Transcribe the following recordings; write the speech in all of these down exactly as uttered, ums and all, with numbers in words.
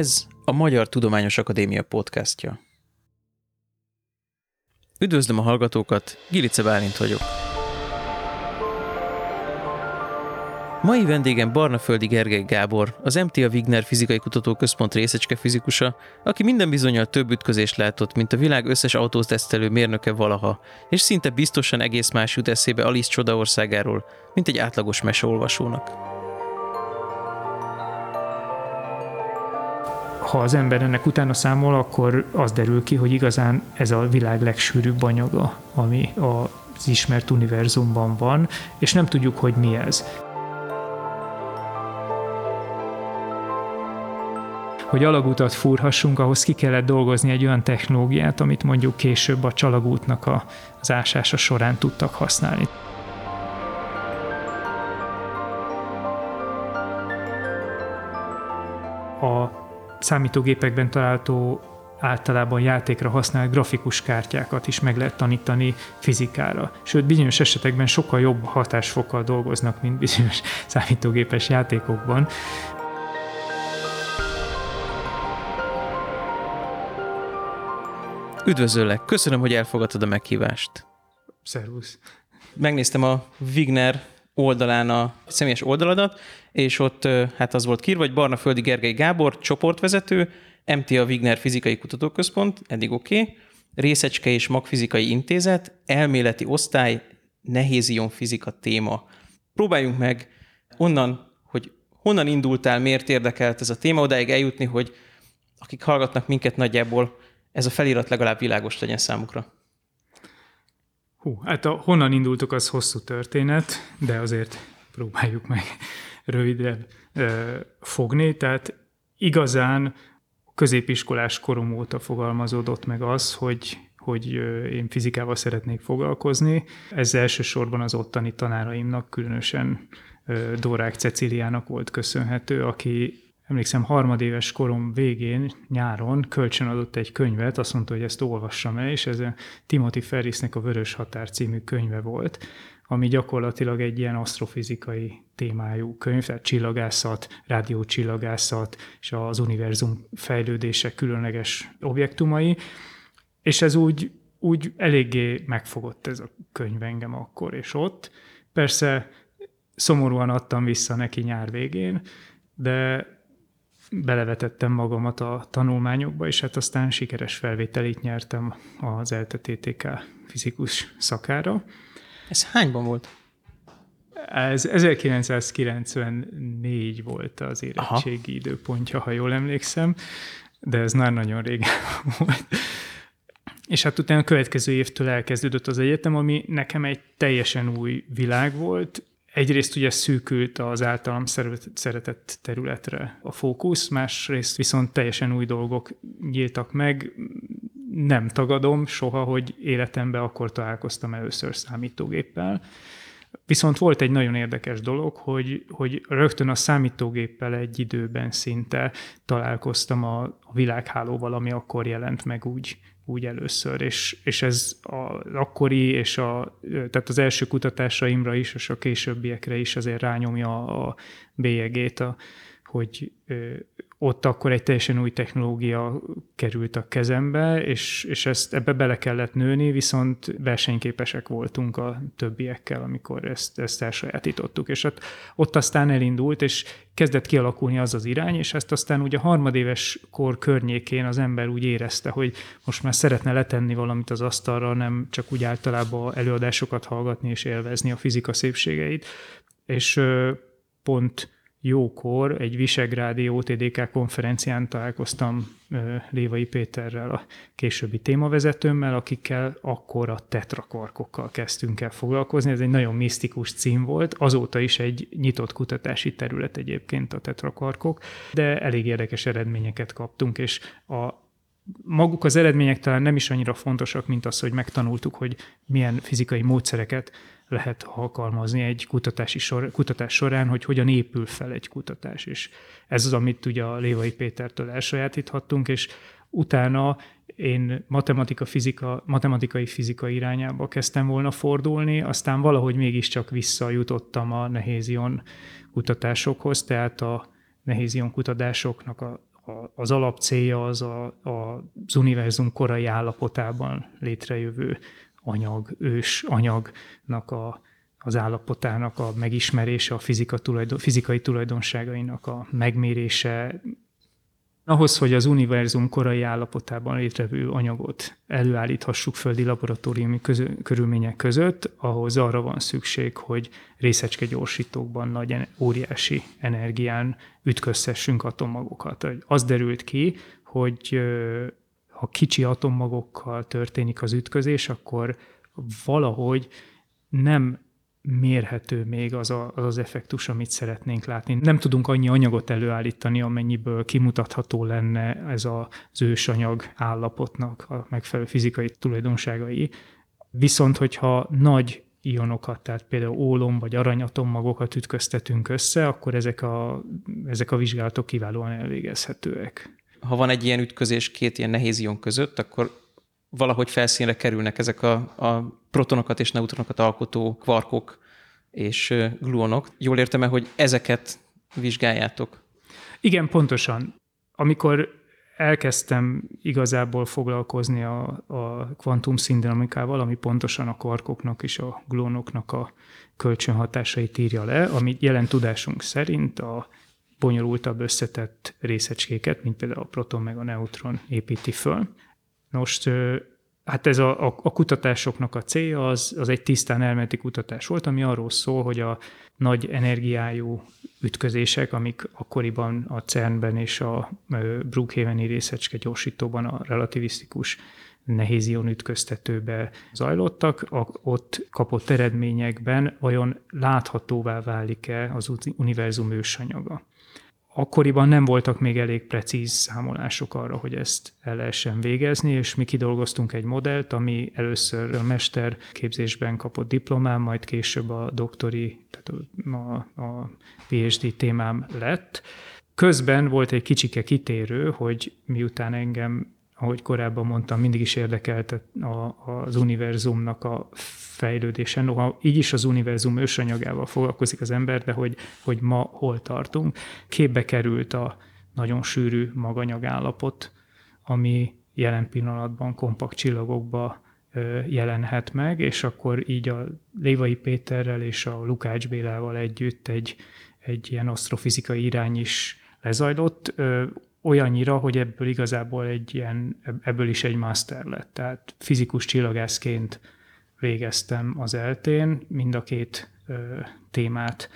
Ez a Magyar Tudományos Akadémia podcastja. Üdvözlöm a hallgatókat, Gilice Bálint vagyok. Mai vendégem Barnaföldi Gergely Gábor, az em té á Wigner Fizikai Kutatóközpont részecske fizikusa, aki minden bizonnyal több ütközést látott, mint a világ összes autótesztelő mérnöke valaha, és szinte biztosan egész más jut eszébe Alice csodaországáról, mint egy átlagos meseolvasónak. Ha az ember ennek utána számol, akkor az derül ki, hogy igazán ez a világ legsűrűbb anyaga, ami az ismert univerzumban van, és nem tudjuk, hogy mi ez. Hogy alagutat fúrhassunk, ahhoz ki kellett dolgozni egy olyan technológiát, amit mondjuk később a csalagútnak az ásása során tudtak használni. A számítógépekben található, általában játékra használt grafikus kártyákat is meg lehet tanítani fizikára. Sőt, bizonyos esetekben sokkal jobb hatásfokkal dolgoznak, mint bizonyos számítógépes játékokban. Üdvözöllek! Köszönöm, hogy elfogadtad a meghívást. Szervusz! Megnéztem a Wigner oldalán a személyes oldaladat, és ott hát az volt kiírva, hogy Barnaföldi Gergely Gábor, csoportvezető, em té á Wigner Fizikai Kutatóközpont, eddig oké, okay, Részecske és Magfizikai Intézet, elméleti osztály, nehézionfizika téma. Próbáljunk meg onnan, hogy honnan indultál, miért érdekelt ez a téma, odáig eljutni, hogy akik hallgatnak minket nagyjából, ez a felirat legalább világos legyen számukra. Hú, hát a honnan indultok, az hosszú történet, de azért próbáljuk meg rövidebb ö, fogni. Tehát igazán középiskolás korom óta fogalmazódott meg az, hogy, hogy én fizikával szeretnék foglalkozni. Ez elsősorban az ottani tanáraimnak, különösen ö, Dórák Ceciliának volt köszönhető, aki emlékszem harmadéves korom végén, nyáron kölcsönadott egy könyvet, azt mondta, hogy ezt olvassam el, és ez a Timothy Ferrisnek a Vörös határ című könyve volt, ami gyakorlatilag egy ilyen asztrofizikai témájú könyv, tehát csillagászat, rádiócsillagászat és az univerzum fejlődése különleges objektumai, és ez úgy, úgy eléggé megfogott ez a könyv engem akkor és ott. Persze szomorúan adtam vissza neki nyár végén, de belevetettem magamat a tanulmányokba, és hát aztán sikeres felvételit nyertem az ELTE té té ká fizikus szakára. Ez hányban volt? Ez ezerkilencszázkilencvennégy volt az érettségi Aha. időpontja, ha jól emlékszem, de ez már nagyon régen volt. És hát utána a következő évtől elkezdődött az egyetem, ami nekem egy teljesen új világ volt. Egyrészt ugye szűkült az általam szeretett területre a fókusz, másrészt viszont teljesen új dolgok nyíltak meg. Nem tagadom soha, hogy életemben akkor találkoztam először számítógéppel. Viszont volt egy nagyon érdekes dolog, hogy, hogy rögtön a számítógéppel egy időben szinte találkoztam a, a világhálóval, ami akkor jelent meg úgy, úgy először, és, és ez az akkori, és a, tehát az első kutatásaimra is, és a későbbiekre is azért rányomja a bélyegét, a, hogy ö, ott akkor egy teljesen új technológia került a kezembe, és, és ezt ebbe bele kellett nőni, viszont versenyképesek voltunk a többiekkel, amikor ezt, ezt elsajátítottuk. És ott, ott aztán elindult, és kezdett kialakulni az az irány, és ezt aztán ugye a harmadéves kor környékén az ember úgy érezte, hogy most már szeretne letenni valamit az asztalra, nem csak úgy általában előadásokat hallgatni és élvezni a fizika szépségeit. És ö, pont... jókor egy visegrádi o té dé ká konferencián találkoztam Lévai Péterrel, a későbbi témavezetőmmel, akikkel akkor a tetrakarkokkal kezdtünk el foglalkozni. Ez egy nagyon misztikus cím volt, azóta is egy nyitott kutatási terület egyébként a tetrakarkok, de elég érdekes eredményeket kaptunk, és a maguk az eredmények talán nem is annyira fontosak, mint az, hogy megtanultuk, hogy milyen fizikai módszereket lehet alkalmazni egy kutatási sor, kutatás során, hogy hogyan épül fel egy kutatás. És ez az, amit ugye a Lévai Pétertől elsajátíthattunk, és utána én matematika-fizika, matematikai-fizika irányába kezdtem volna fordulni, aztán valahogy mégiscsak visszajutottam a nehézion kutatásokhoz, tehát a nehézion kutatásoknak a az alapcélja az a, a, az univerzum korai állapotában létrejövő anyag, ős anyagnak a, az állapotának a megismerése, a fizika tulajdon, fizikai tulajdonságainak a megmérése. Ahhoz, hogy az univerzum korai állapotában létrevő anyagot előállíthassuk földi laboratóriumi közö, körülmények között, ahhoz arra van szükség, hogy részecske gyorsítókban nagy, óriási energián ütköztessünk atommagokat. Az derült ki, hogy ha kicsi atommagokkal történik az ütközés, akkor valahogy nem mérhető még az, a, az az effektus, amit szeretnénk látni. Nem tudunk annyi anyagot előállítani, amennyiből kimutatható lenne ez az ősanyag állapotnak a megfelelő fizikai tulajdonságai. Viszont, hogyha nagy ionokat, tehát például ólom vagy aranyatommagokat ütköztetünk össze, akkor ezek a, ezek a vizsgálatok kiválóan elvégezhetőek. Ha van egy ilyen ütközés két ilyen nehéz ion között, akkor valahogy felszínre kerülnek ezek a, a protonokat és neutronokat alkotó kvarkok és gluonok. Jól értem-e, hogy ezeket vizsgáljátok? Igen, pontosan. Amikor elkezdtem igazából foglalkozni a, a kvantumszíndinamikával, ami pontosan a kvarkoknak és a gluonoknak a kölcsönhatásait írja le, ami jelen tudásunk szerint a bonyolultabb összetett részecskéket, mint például a proton meg a neutron építi föl. Nos, hát ez a, a, a kutatásoknak a célja, az, az egy tisztán elméleti kutatás volt, ami arról szól, hogy a nagy energiájú ütközések, amik akkoriban a cernben és a Brookhaveni részecske gyorsítóban a relativisztikus nehéz ion ütköztetőbe zajlottak, a, ott kapott eredményekben vajon láthatóvá válik-e az univerzum ősanyaga. Akkoriban nem voltak még elég precíz számolások arra, hogy ezt el lehessen végezni, és mi kidolgoztunk egy modellt, ami először a mesterképzésben kapott diplomám, majd később a doktori, tehát a, a PhD témám lett. Közben volt egy kicsike kitérő, hogy miután engem, ahogy korábban mondtam, mindig is érdekelt az univerzumnak a fejlődése. Noha így is az univerzum ősanyagával foglalkozik az ember, de hogy, hogy ma hol tartunk. Képbe került a nagyon sűrű maganyagállapot, ami jelen pillanatban kompakt csillagokba jelenhet meg, és akkor így a Lévai Péterrel és a Lukács Bélával együtt egy, egy ilyen asztrofizikai irány is lezajlott, olyannyira, hogy ebből igazából egy ilyen, ebből is egy master lett. Tehát fizikus csillagászként végeztem az eltén, mind a két ö, témát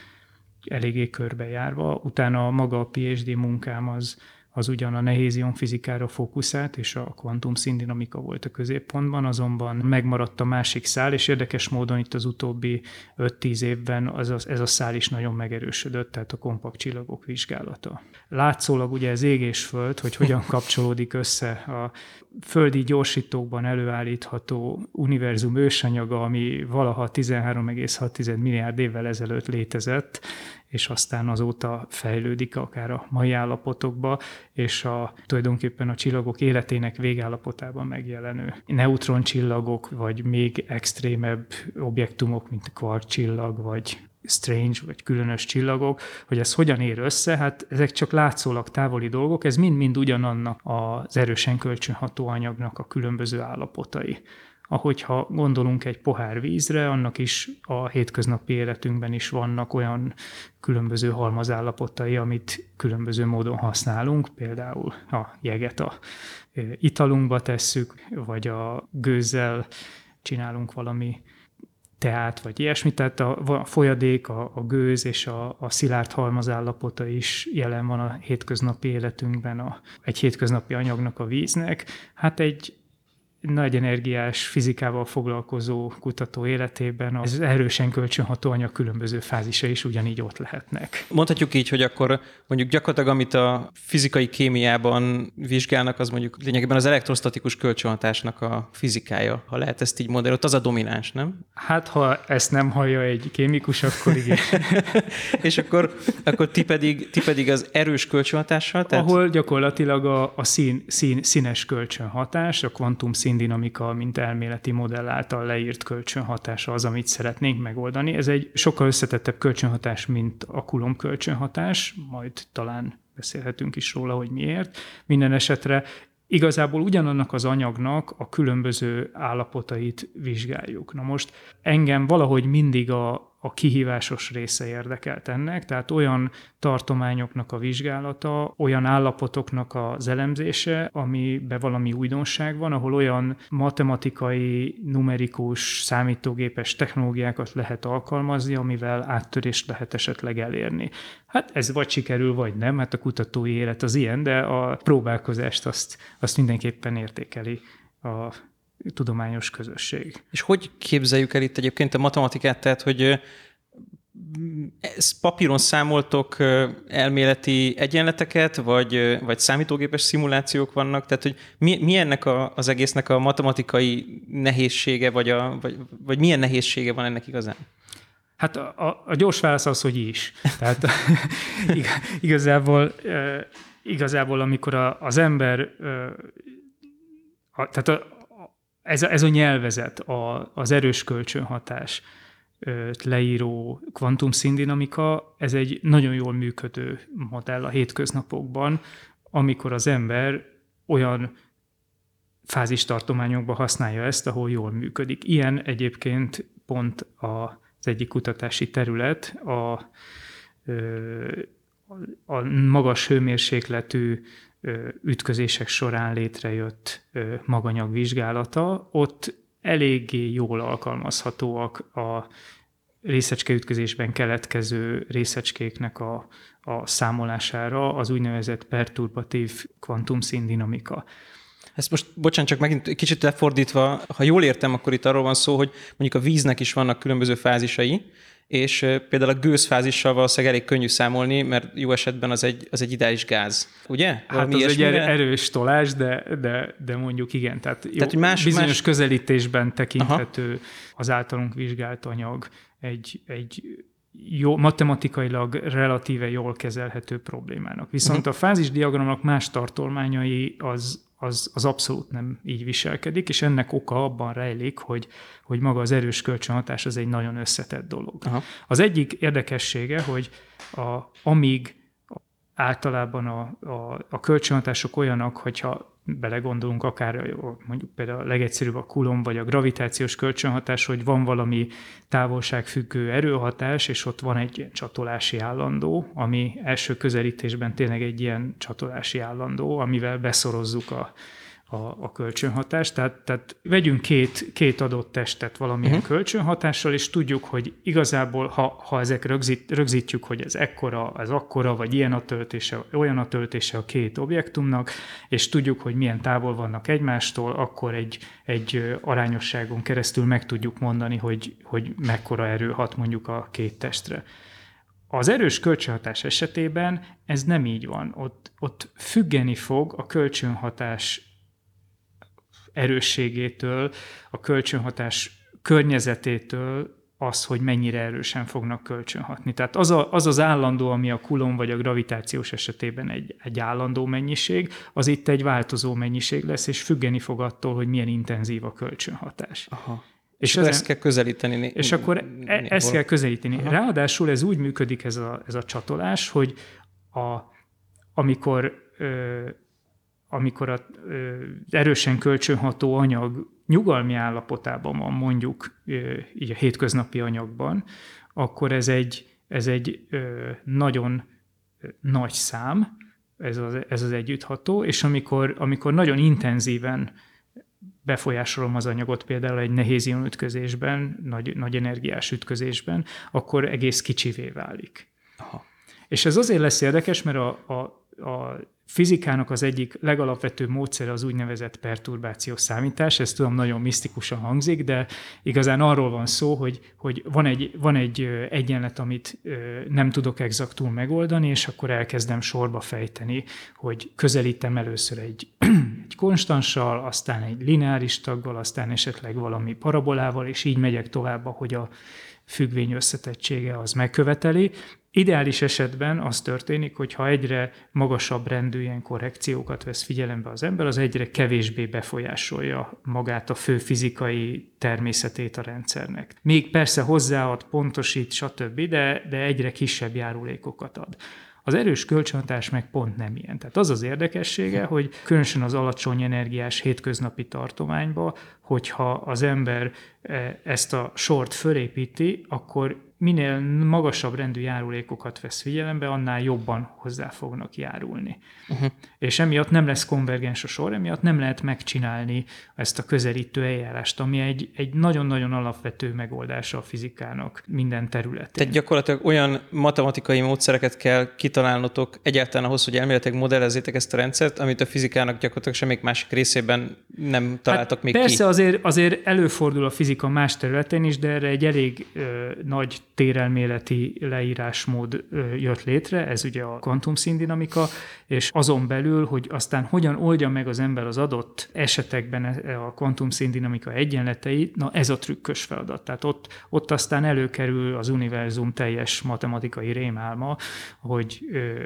eléggé körbejárva. Utána maga a PhD munkám az, az ugyan a nehéz ion fizikára fókuszált, és a kvantumszíndinamika volt a középpontban, azonban megmaradt a másik szál, és érdekes módon itt az utóbbi öt-tíz évben az a, ez a szál is nagyon megerősödött, tehát a kompakt csillagok vizsgálata. Látszólag ugye ez ég és föld, hogy hogyan kapcsolódik össze a földi gyorsítókban előállítható univerzum ősanyaga, ami valaha tizenhárom egész hat milliárd évvel ezelőtt létezett, és aztán azóta fejlődik akár a mai állapotokba, és a, tulajdonképpen a csillagok életének végállapotában megjelenő neutroncsillagok, vagy még extrémebb objektumok, mint kvarkcsillag, vagy strange, vagy különös csillagok, hogy ez hogyan ér össze, hát ezek csak látszólag távoli dolgok, ez mind-mind ugyanannak az erősen kölcsönható anyagnak a különböző állapotai. Ahogyha gondolunk egy pohár vízre, annak is a hétköznapi életünkben is vannak olyan különböző halmazállapotai, amit különböző módon használunk, például a jeget a italunkba tesszük, vagy a gőzzel csinálunk valami teát, vagy ilyesmi. Tehát a folyadék, a, a gőz és a, a szilárd halmazállapota is jelen van a hétköznapi életünkben, a, egy hétköznapi anyagnak, a víznek. Hát egy nagy energiás fizikával foglalkozó kutató életében az erősen kölcsönható anyag különböző fázisai is ugyanígy ott lehetnek. Mondhatjuk így, hogy akkor mondjuk gyakorlatilag amit a fizikai kémiában vizsgálnak, az mondjuk lényegében az elektrostatikus kölcsönhatásnak a fizikája, ha lehet ezt így mondani, ott az a domináns, nem? Hát ha ezt nem hallja egy kémikus, akkor igen. És akkor, akkor ti, pedig, ti pedig az erős kölcsönhatással? Tehát... Ahol gyakorlatilag a, a szín, szín, színes kölcsönhatás, a kvantumszín dinamika, mint elméleti modell által leírt kölcsönhatása az, amit szeretnénk megoldani. Ez egy sokkal összetettebb kölcsönhatás, mint a Coulomb kölcsönhatás, majd talán beszélhetünk is róla, hogy miért. Minden esetre igazából ugyanannak az anyagnak a különböző állapotait vizsgáljuk. Na most engem valahogy mindig a a kihívásos része érdekelt ennek, tehát olyan tartományoknak a vizsgálata, olyan állapotoknak az elemzése, amiben valami újdonság van, ahol olyan matematikai, numerikus, számítógépes technológiákat lehet alkalmazni, amivel áttörést lehet esetleg elérni. Hát ez vagy sikerül, vagy nem, hát a kutatói élet az ilyen, de a próbálkozást azt, azt mindenképpen értékeli a tudományos közösség. És hogy képzeljük el itt egyébként a matematikát, tehát hogy papíron számoltok elméleti egyenleteket, vagy, vagy számítógépes szimulációk vannak, tehát hogy mi, mi ennek a, az egésznek a matematikai nehézsége, vagy, a, vagy, vagy milyen nehézsége van ennek igazán? Hát a, a, a gyors válasz az, hogy is. Tehát igazából, igazából amikor a, az ember, a, tehát a Ez a, ez a nyelvezet, a, az erős kölcsönhatás leíró kvantumszíndinamika, ez egy nagyon jól működő modell a hétköznapokban, amikor az ember olyan fázistartományokban használja ezt, ahol jól működik. Ilyen egyébként pont az egyik kutatási terület, a, a magas hőmérsékletű ütközések során létrejött maganyag vizsgálata, ott eléggé jól alkalmazhatóak a részecskeütközésben keletkező részecskéknek a, a számolására az úgynevezett perturbatív kvantumszíndinamika. Ezt most, bocsánat, csak megint kicsit lefordítva, ha jól értem, akkor itt arról van szó, hogy mondjuk a víznek is vannak különböző fázisai, és például a gőzfázissal valószínűleg elég könnyű számolni, mert jó esetben az egy, az egy ideális gáz, ugye? Hát az egy erős tolás, de, de, de mondjuk igen. Tehát, Tehát jó, más, bizonyos más... közelítésben tekinthető Aha. az általunk vizsgált anyag egy, egy jó, matematikailag relatíve jól kezelhető problémának. Viszont uh-huh. a fázisdiagramnak más tartományai az, az, az abszolút nem így viselkedik, és ennek oka abban rejlik, hogy, hogy maga az erős kölcsönhatás az egy nagyon összetett dolog. Aha. Az egyik érdekessége, hogy a, amíg általában a, a, a kölcsönhatások olyanok, hogyha belegondolunk akár mondjuk például a legegyszerűbb a Coulomb vagy a gravitációs kölcsönhatás, hogy van valami távolságfüggő erőhatás, és ott van egy ilyen csatolási állandó, ami első közelítésben tényleg egy ilyen csatolási állandó, amivel beszorozzuk a, a, a kölcsönhatást. Tehát, tehát vegyünk két, két adott testet valamilyen uh-huh. kölcsönhatással, és tudjuk, hogy igazából, ha, ha ezek rögzít, rögzítjük, hogy ez ekkora, ez akkora, vagy ilyen a töltése, olyan a töltése a két objektumnak, és tudjuk, hogy milyen távol vannak egymástól, akkor egy, egy arányosságon keresztül meg tudjuk mondani, hogy, hogy mekkora erő hat mondjuk a két testre. Az erős kölcsönhatás esetében ez nem így van. Ott, ott függeni fog a kölcsönhatás erősségétől, a kölcsönhatás környezetétől az, hogy mennyire erősen fognak kölcsönhatni. Tehát az a, az, az állandó, ami a Coulomb vagy a gravitációs esetében egy, egy állandó mennyiség, az itt egy változó mennyiség lesz, és függeni fog attól, hogy milyen intenzív a kölcsönhatás. Aha. És, és, ezen, ezt kell közelíteni. És akkor e, ezt kell közelíteni. Aha. Ráadásul ez úgy működik ez a, ez a csatolás, hogy a, amikor... Ö, amikor az erősen kölcsönható anyag nyugalmi állapotában van, mondjuk így a hétköznapi anyagban, akkor ez egy, ez egy nagyon nagy szám, ez az, ez az együttható, és amikor, amikor nagyon intenzíven befolyásolom az anyagot például egy nehéz ion ütközésben, nagy, nagy energiás ütközésben, akkor egész kicsivé válik. Aha. És ez azért lesz érdekes, mert a, a, a fizikának az egyik legalapvetőbb módszere az úgynevezett perturbációs számítás, ez tudom, nagyon misztikusan hangzik, de igazán arról van szó, hogy, hogy van, egy, van egy egyenlet, amit nem tudok exaktul megoldani, és akkor elkezdem sorba fejteni, hogy közelítem először egy, egy konstanssal, aztán egy lineáris taggal, aztán esetleg valami parabolával, és így megyek tovább, ahogy a függvény összetettsége az megköveteli. Ideális esetben az történik, hogy ha egyre magasabb rendű ilyen korrekciókat vesz figyelembe az ember, az egyre kevésbé befolyásolja magát a fő fizikai természetét a rendszernek. Még persze hozzáad, pontosít, stb., de, de egyre kisebb járulékokat ad. Az erős kölcsönhatás meg pont nem ilyen. Tehát az az érdekessége, hogy különösen az alacsony energiás hétköznapi tartományban, hogyha az ember ezt a sort fölépíti, akkor minél magasabb rendű járulékokat vesz figyelembe, annál jobban hozzá fognak járulni. Uh-huh. És emiatt nem lesz konvergens a sor, emiatt nem lehet megcsinálni ezt a közelítő eljárást, ami egy, egy nagyon-nagyon alapvető megoldása a fizikának minden területén. Tehát gyakorlatilag olyan matematikai módszereket kell kitalálnotok egyáltalán ahhoz, hogy elméletileg modellezzétek ezt a rendszert, amit a fizikának gyakorlatilag semmik másik részében nem találtak hát még persze ki. Persze azért, azért előfordul a fizika más területen is, de erre egy elég ö, nagy térelméleti leírásmód jött létre, ez ugye a kvantumszíndinamika, és azon belül, hogy aztán hogyan oldja meg az ember az adott esetekben a kvantumszíndinamika egyenleteit, na ez a trükkös feladat. Tehát ott, ott aztán előkerül az univerzum teljes matematikai rémálma, hogy ö,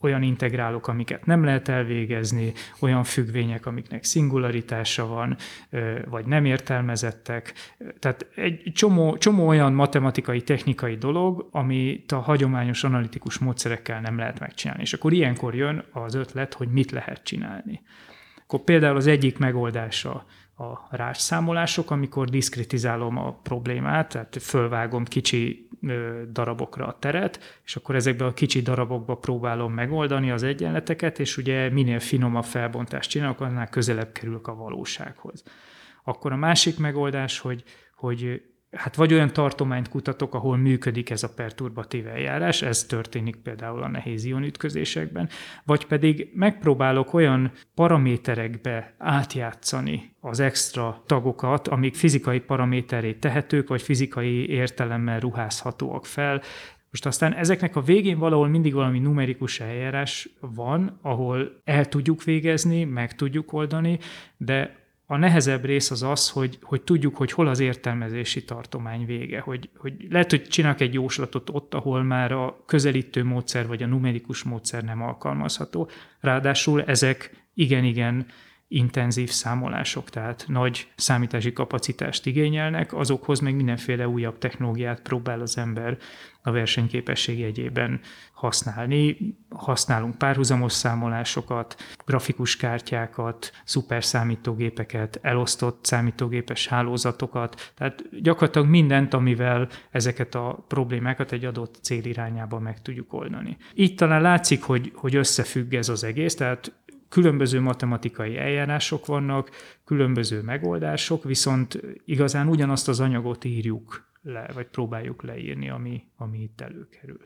olyan integrálok, amiket nem lehet elvégezni, olyan függvények, amiknek szingularitása van, vagy nem értelmezettek. Tehát egy csomó, csomó olyan matematikai, technikai dolog, amit a hagyományos analitikus módszerekkel nem lehet megcsinálni. És akkor ilyenkor jön az ötlet, hogy mit lehet csinálni. Akkor például az egyik megoldása a rácsszámolások, amikor diszkretizálom a problémát, tehát fölvágom kicsi darabokra a teret, és akkor ezekbe a kicsi darabokba próbálom megoldani az egyenleteket, és ugye minél finomabb felbontást csinálok, annál közelebb kerülök a valósághoz. Akkor a másik megoldás, hogy, hogy hát vagy olyan tartományt kutatok, ahol működik ez a perturbatív eljárás, ez történik például a nehéz ionütközésekben, vagy pedig megpróbálok olyan paraméterekbe átjátszani az extra tagokat, amik fizikai paraméterré tehetők, vagy fizikai értelemmel ruházhatóak fel. Most aztán ezeknek a végén valahol mindig valami numerikus eljárás van, ahol el tudjuk végezni, meg tudjuk oldani, de a nehezebb rész az az, hogy, hogy tudjuk, hogy hol az értelmezési tartomány vége. Hogy, hogy lehet, hogy csinálok egy jóslatot ott, ahol már a közelítő módszer vagy a numerikus módszer nem alkalmazható. Ráadásul ezek igen-igen intenzív számolások, tehát nagy számítási kapacitást igényelnek, azokhoz meg mindenféle újabb technológiát próbál az ember a versenyképesség jegyében használni. Használunk párhuzamos számolásokat, grafikus kártyákat, szuperszámítógépeket, elosztott számítógépes hálózatokat, tehát gyakorlatilag mindent, amivel ezeket a problémákat egy adott célirányában meg tudjuk oldani. Így talán látszik, hogy, hogy összefügg ez az egész, tehát különböző matematikai eljárások vannak, különböző megoldások, viszont igazán ugyanazt az anyagot írjuk le, vagy próbáljuk leírni, ami, ami itt előkerül.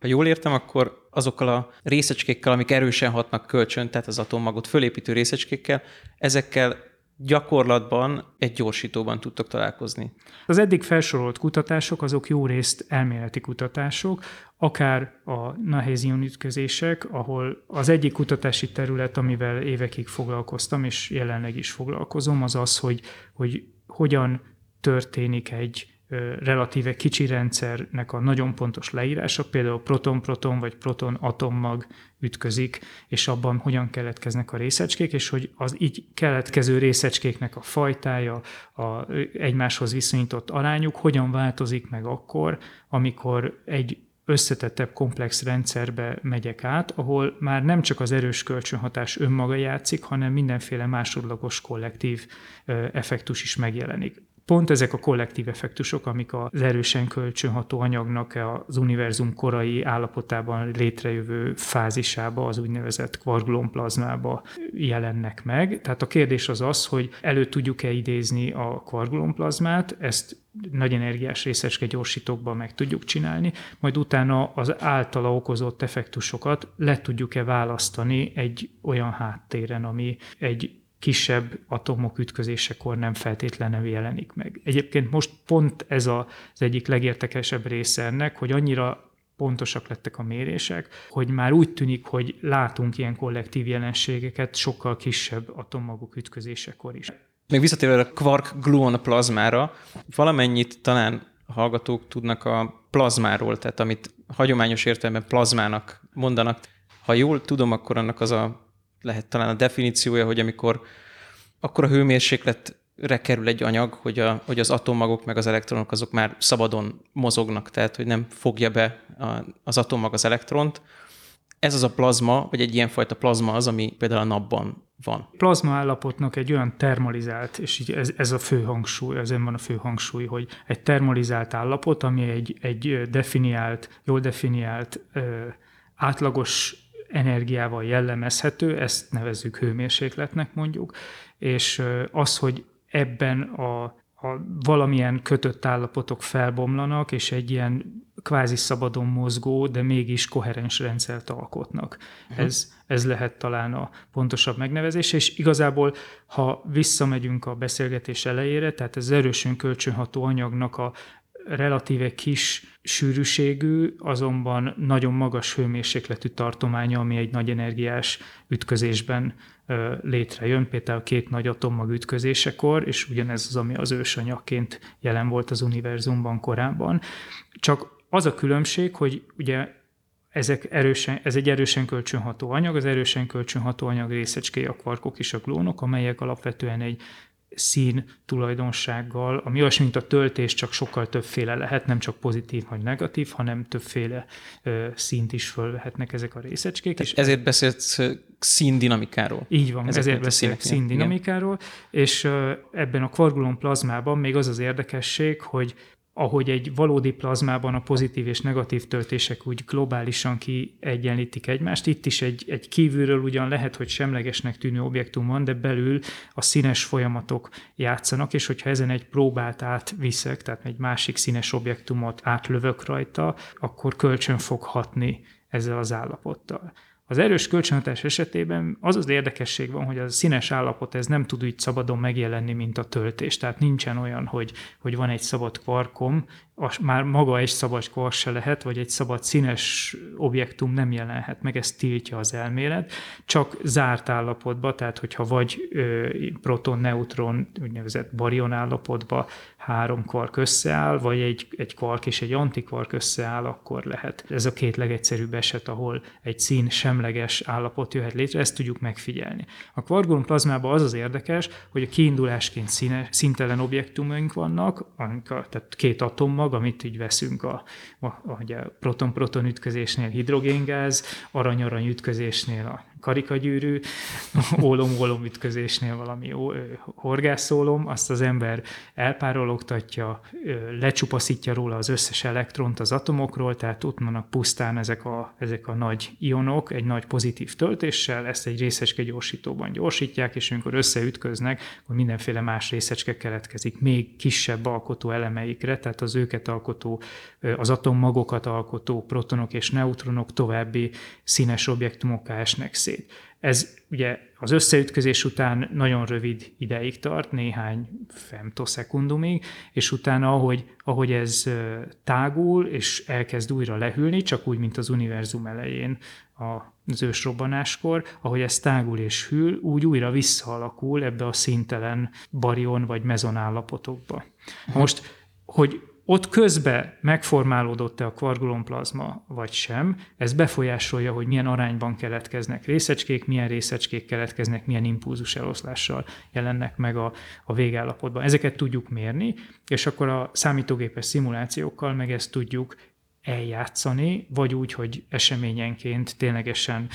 Ha jól értem, akkor azokkal a részecskékkel, amik erősen hatnak kölcsön, tehát az atommagot fölépítő részecskékkel, ezekkel gyakorlatban egy gyorsítóban tudtok találkozni. Az eddig felsorolt kutatások, azok jó részt elméleti kutatások, akár a nehéz ionütközések, ahol az egyik kutatási terület, amivel évekig foglalkoztam, és jelenleg is foglalkozom, az az, hogy, hogy hogyan történik egy relatíve kicsi rendszernek a nagyon pontos leírása, például proton-proton vagy proton-atommag ütközik, és abban hogyan keletkeznek a részecskék, és hogy az így keletkező részecskéknek a fajtája, a egymáshoz viszonyított arányuk hogyan változik meg akkor, amikor egy összetettebb komplex rendszerbe megyek át, ahol már nem csak az erős kölcsönhatás önmaga játszik, hanem mindenféle másodlagos kollektív effektus is megjelenik. Pont ezek a kollektív effektusok, amik az erősen kölcsönható anyagnak az univerzum korai állapotában létrejövő fázisába, az úgynevezett kvargulomplazmába jelennek meg. Tehát a kérdés az az, hogy elő tudjuk-e idézni a kvargulomplazmát, ezt nagy energiás részecske gyorsítókban meg tudjuk csinálni, majd utána az általa okozott effektusokat le tudjuk-e választani egy olyan háttéren, ami egy kisebb atomok ütközésekor nem feltétlenül jelenik meg. Egyébként most pont ez az egyik legértekesebb része ennek, hogy annyira pontosak lettek a mérések, hogy már úgy tűnik, hogy látunk ilyen kollektív jelenségeket sokkal kisebb atommagok ütközésekor is. Még visszatérve a kvark-gluon plazmára, valamennyit talán a hallgatók tudnak a plazmáról, tehát amit hagyományos értelemben plazmának mondanak. Ha jól tudom, akkor annak az a lehet talán a definíciója, hogy amikor akkor a hőmérsékletre kerül egy anyag, hogy, a, hogy az atommagok meg az elektronok azok már szabadon mozognak, tehát hogy nem fogja be a, az atommag az elektront, Ez az a plazma, vagy egy ilyenfajta plazma az, ami például a napban van. Plazma állapotnak egy olyan termalizált, és így ez, ez a fő hangsúly, ezen van a fő hangsúly, hogy egy termalizált állapot, ami egy, egy definiált, jól definiált, átlagos energiával jellemezhető, ezt nevezzük hőmérsékletnek mondjuk, és az, hogy ebben a ha valamilyen kötött állapotok felbomlanak, és egy ilyen kvázi szabadon mozgó, de mégis koherens rendszert alkotnak. Uh-huh. Ez, ez lehet talán a pontosabb megnevezés, és igazából, ha visszamegyünk a beszélgetés elejére, tehát az erősen kölcsönható anyagnak a relatíve kis sűrűségű, azonban nagyon magas hőmérsékletű tartománya, ami egy nagy energiás ütközésben ö, létrejön, például két nagy atommag ütközésekor, és ugyanez az, ami az ősanyagként jelen volt az univerzumban korábban. Csak az a különbség, hogy ugye ezek erősen, ez egy erősen kölcsönható anyag, az erősen kölcsönható anyag részecskéi a kvarkok és a gluónok, amelyek alapvetően egy szín tulajdonsággal, ami olyasmi, mint a töltés, csak sokkal többféle lehet, nem csak pozitív vagy negatív, hanem többféle ö, színt is fölvehetnek ezek a részecskék. Tehát és ezért beszélsz színdinamikáról. Így van, ezek ezért beszélek színdinamikáról, és ö, ebben a kvargulon plazmában még az az érdekesség, hogy ahogy egy valódi plazmában a pozitív és negatív töltések úgy globálisan kiegyenlítik egymást, itt is egy, egy kívülről ugyan lehet, hogy semlegesnek tűnő objektum van, de belül a színes folyamatok játszanak, és hogyha ezen egy próbát átviszek, tehát egy másik színes objektumot átlövök rajta, akkor kölcsön fog hatni ezzel az állapottal. Az erős kölcsönhatás esetében az az érdekesség van, hogy a színes állapot ez nem tud úgy szabadon megjelenni, mint a töltés. Tehát nincsen olyan, hogy, hogy van egy szabad kvarkom, az már maga egy szabad kvark se lehet, vagy egy szabad színes objektum nem jelenhet meg, ezt tiltja az elmélet. Csak zárt állapotba, tehát hogyha vagy ö, proton-neutron, úgynevezett barion állapotba három kvark összeáll, vagy egy, egy kvark és egy antikvark összeáll, akkor lehet. Ez a két legegyszerűbb eset, ahol egy szín semleges állapot jöhet létre, ezt tudjuk megfigyelni. A kvargulon plazmában az az érdekes, hogy a kiindulásként színe, színtelen objektumaink vannak, amikor, tehát két atommag, amit így veszünk a, a, a proton-proton ütközésnél hidrogéngáz, arany-arany ütközésnél a karikagyűrű, ólom-ólom ütközésnél valami ó, ö, horgászólom, azt az ember elpárologtatja, ö, lecsupaszítja róla az összes elektront az atomokról, tehát ott vannak pusztán ezek a, ezek a nagy ionok, egy nagy pozitív töltéssel, ezt egy részecske gyorsítóban gyorsítják, és amikor összeütköznek, akkor mindenféle más részecske keletkezik, még kisebb alkotó elemeikre, tehát az őket alkotó, az atommagokat alkotó protonok és neutronok további színes objektumokká esnek szét. Ez ugye az összeütközés után nagyon rövid ideig tart, néhány femtoszekundumig, és utána, ahogy, ahogy ez tágul, és elkezd újra lehűlni, csak úgy, mint az univerzum elején az ősrobbanáskor, ahogy ez tágul és hűl, úgy újra visszaalakul ebbe a színtelen barion vagy mezon állapotokba. Most, hogy ott közben megformálódott-e a kvargulonplazma vagy sem, ez befolyásolja, hogy milyen arányban keletkeznek részecskék, milyen részecskék keletkeznek, milyen impulzus eloszlással jelennek meg a, a végállapotban. Ezeket tudjuk mérni, és akkor a számítógépes szimulációkkal meg ezt tudjuk eljátszani, vagy úgy, hogy eseményenként ténylegesen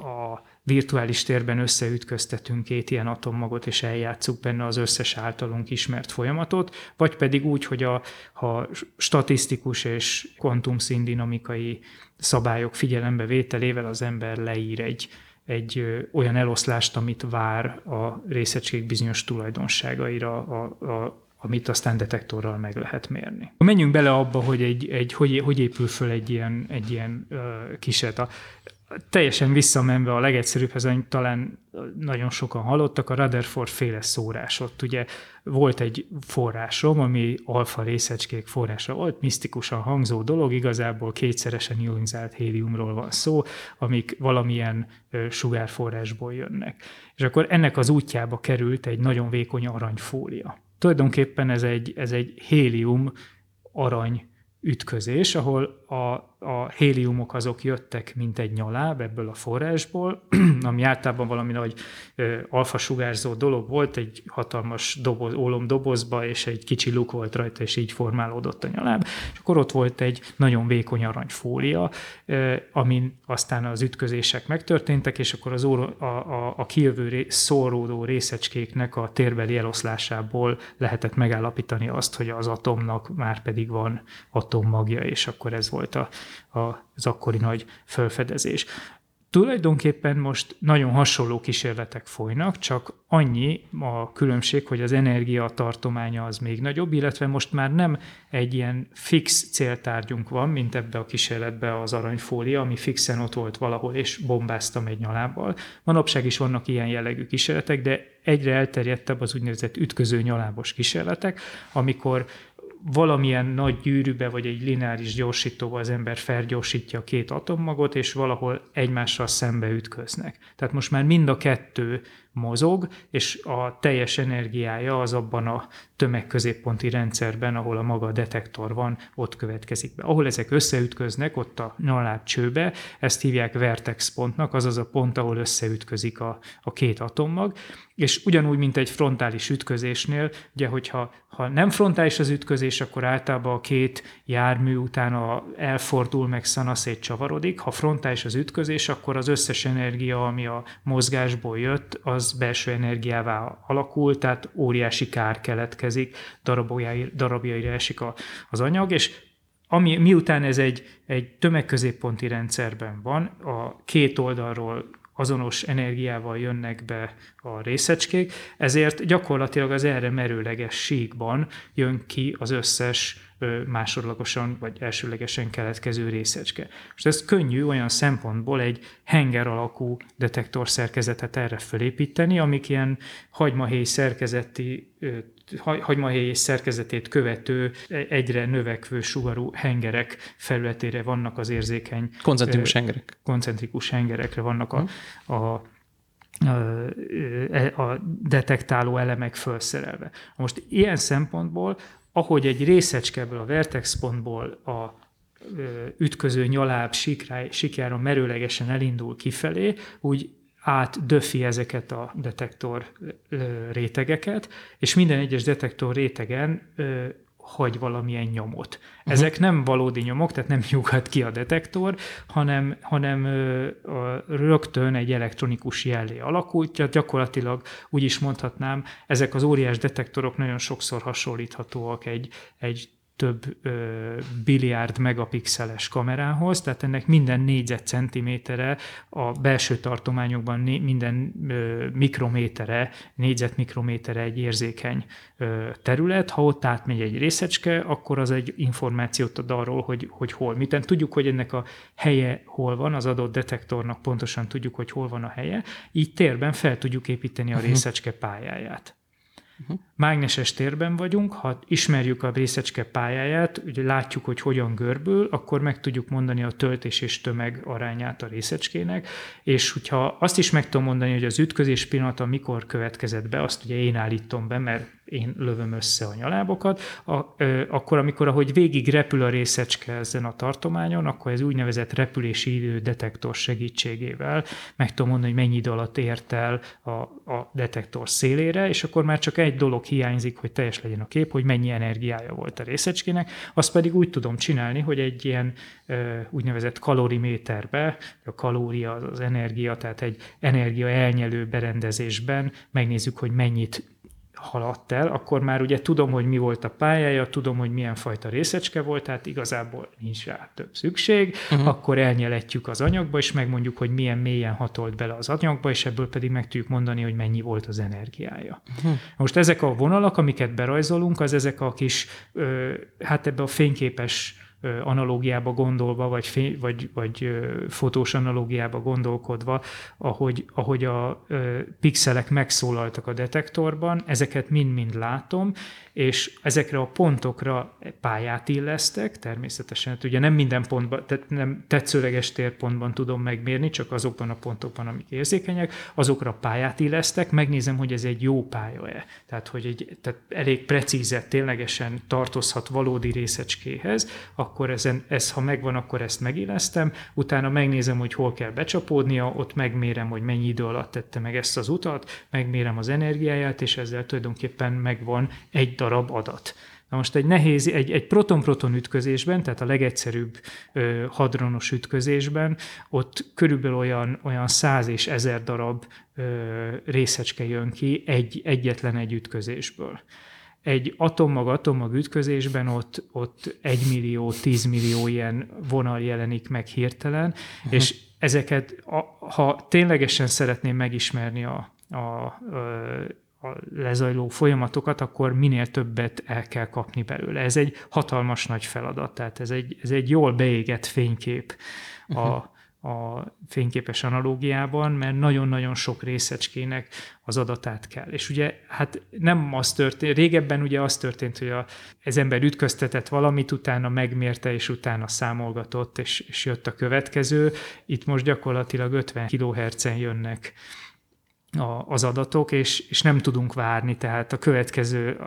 a virtuális térben összeütköztetünk két ilyen atommagot, és eljátszuk benne az összes általunk ismert folyamatot, vagy pedig úgy, hogy a, ha statisztikus és kvantumszíndinamikai szabályok figyelembe vételével az ember leír egy, egy olyan eloszlást, amit vár a részecskék bizonyos tulajdonságaira, a, a amit aztán detektorral meg lehet mérni. Menjünk bele abba, hogy, egy, egy, hogy, hogy épül föl egy ilyen, egy ilyen uh, kísérlet. Teljesen visszamenve a legegyszerűbbhez, amit talán nagyon sokan hallottak, a Rutherford-féle szórás. Ott ugye volt egy forrásom, ami alfa részecskék forrása volt, misztikusan hangzó dolog, igazából kétszeresen ionizált héliumról van szó, amik valamilyen sugárforrásból jönnek. És akkor ennek az útjába került egy nagyon vékony aranyfólia. Tulajdonképpen ez egy, ez egy hélium-arany ütközés, ahol a a héliumok azok jöttek, mint egy nyaláb ebből a forrásból, ami általában valami nagy alfasugárzó dolog volt, egy hatalmas doboz, ólomdobozba, és egy kicsi luk volt rajta, és így formálódott a nyaláb. És akkor ott volt egy nagyon vékony aranyfólia, amin aztán az ütközések megtörténtek, és akkor az óra, a, a, a kijövő szóródó részecskéknek a térbeli eloszlásából lehetett megállapítani azt, hogy az atomnak már pedig van atommagja, és akkor ez volt a az akkori nagy felfedezés. Tulajdonképpen most nagyon hasonló kísérletek folynak, csak annyi a különbség, hogy az energia tartománya az még nagyobb, illetve most már nem egy ilyen fix céltárgyunk van, mint ebbe a kísérletbe az aranyfólia, ami fixen ott volt valahol, és bombáztam egy nyalábbal. Manapság is vannak ilyen jellegű kísérletek, de egyre elterjedtebb az úgynevezett ütköző nyalábos kísérletek, amikor valamilyen nagy gyűrűbe, vagy egy lineáris gyorsítóba az ember felgyorsítja a két atommagot, és valahol egymással szembe ütköznek. Tehát most már mind a kettő mozog, és a teljes energiája az abban a tömegközépponti rendszerben, ahol a maga a detektor van, ott következik be. Ahol ezek összeütköznek, ott a nyaláb csőbe, ezt hívják vertex pontnak, azaz a pont, ahol összeütközik a, a két atommag, és ugyanúgy, mint egy frontális ütközésnél, ugye, hogyha ha nem frontális az ütközés, akkor általában a két jármű utána elfordul, meg szanaszét csavarodik, ha frontális az ütközés, akkor az összes energia, ami a mozgásból jött, az belső energiává alakul, tehát óriási kár keletkezik, darabjaira, darabjaira esik a, az anyag, és ami, miután ez egy, egy tömegközépponti rendszerben van, a két oldalról azonos energiával jönnek be a részecskék, ezért gyakorlatilag az erre merőleges síkban jön ki az összes másodlagosan vagy elsőlegesen keletkező részecske. Most ez könnyű olyan szempontból egy henger alakú detektorszerkezetet erre fölépíteni, amik ilyen hagymahéj szerkezeti, hagymahéj szerkezetét követő, egyre növekvő sugarú hengerek felületére vannak az érzékeny. Koncentrikus hengerek. Koncentrikus hengerekre vannak a, a a, a detektáló elemek felszerelve. Most ilyen szempontból, ahogy egy részecskeből, a vertexpontból a ö, ütköző nyaláb síkjára merőlegesen elindul kifelé, úgy átdöfi ezeket a detektor ö, rétegeket, és minden egyes detektor rétegen ö, hagy valamilyen nyomot. Ezek uh-huh. nem valódi nyomok, tehát nem nyúgat ki a detektor, hanem, hanem ö, a, rögtön egy elektronikus jellé alakult, gyakorlatilag úgy is mondhatnám, ezek az óriás detektorok nagyon sokszor hasonlíthatóak egy, egy több ö, biliárd megapixeles kamerához, tehát ennek minden négyzetcentimétere, a belső tartományokban né, minden ö, mikrométere, négyzetmikrométere egy érzékeny ö, terület. Ha ott átmegy egy részecske, akkor az egy információt ad arról, hogy, hogy hol. Miután tudjuk, hogy ennek a helye hol van, az adott detektornak pontosan tudjuk, hogy hol van a helye, így térben fel tudjuk építeni a részecske pályáját. Uh-huh. Mágneses térben vagyunk, ha ismerjük a részecske pályáját, ugye látjuk, hogy hogyan görbül, akkor meg tudjuk mondani a töltés és tömeg arányát a részecskének, és hogyha azt is meg tudom mondani, hogy az ütközés pillanata mikor következett be, azt ugye én állítom be, mert én lövöm össze a nyalábokat, a, ö, akkor amikor, ahogy végig repül a részecske ezen a tartományon, akkor ez úgynevezett repülési idő detektor segítségével meg tudom mondani, hogy mennyi idő alatt ért el a, a detektor szélére, és akkor már csak egy dolog hiányzik, hogy teljes legyen a kép, hogy mennyi energiája volt a részecskének, azt pedig úgy tudom csinálni, hogy egy ilyen ö, úgynevezett kaloriméterbe, a kalória az, az energia, tehát egy energia elnyelő berendezésben megnézzük, hogy mennyit haladt el, akkor már ugye tudom, hogy mi volt a pályája, tudom, hogy milyen fajta részecske volt, tehát igazából nincs rá több szükség, uh-huh. akkor elnyeletjük az anyagba, és megmondjuk, hogy milyen mélyen hatolt bele az anyagba, és ebből pedig meg tudjuk mondani, hogy mennyi volt az energiája. Uh-huh. Most ezek a vonalak, amiket berajzolunk, az ezek a kis, ö, hát ebbe a fényképes analógiába gondolva, vagy, fény, vagy, vagy fotós analógiába gondolkodva, ahogy, ahogy a pixelek megszólaltak a detektorban, ezeket mind-mind látom, és ezekre a pontokra pályát illesztek, természetesen, hát ugye nem minden pontban, tehát nem tetszőleges térpontban tudom megmérni, csak azokban a pontokban, amik érzékenyek, azokra pályát illesztek, megnézem, hogy ez egy jó pálya-e. Tehát, hogy egy, tehát elég precízet, ténylegesen tartozhat valódi részecskéhez, akkor ezen, ez, ha megvan, akkor ezt megillesztem, utána megnézem, hogy hol kell becsapódnia, ott megmérem, hogy mennyi idő alatt tette meg ezt az utat, megmérem az energiáját, és ezzel tulajdonképpen megvan egy darab adat. Na most egy nehéz, egy, egy proton-proton ütközésben, tehát a legegyszerűbb ö, hadronos ütközésben, ott körülbelül olyan, olyan száz és ezer darab ö, részecske jön ki egy, egyetlen egy ütközésből. Egy atommag-atommag ütközésben ott, ott egymillió, tízmillió ilyen vonal jelenik meg hirtelen, uh-huh. és ezeket, a, ha ténylegesen szeretném megismerni a, a, a a lezajló folyamatokat, akkor minél többet el kell kapni belőle. Ez egy hatalmas nagy feladat, tehát ez egy, ez egy jól beégett fénykép a, a fényképes analógiában, mert nagyon-nagyon sok részecskének az adatát kell. És ugye hát nem az történt, régebben ugye az történt, hogy a, az ember ütköztetett valamit, utána megmérte, és utána számolgatott, és, és jött a következő. Itt most gyakorlatilag ötven kilohertzen jönnek az adatok, és, és nem tudunk várni, tehát a következő,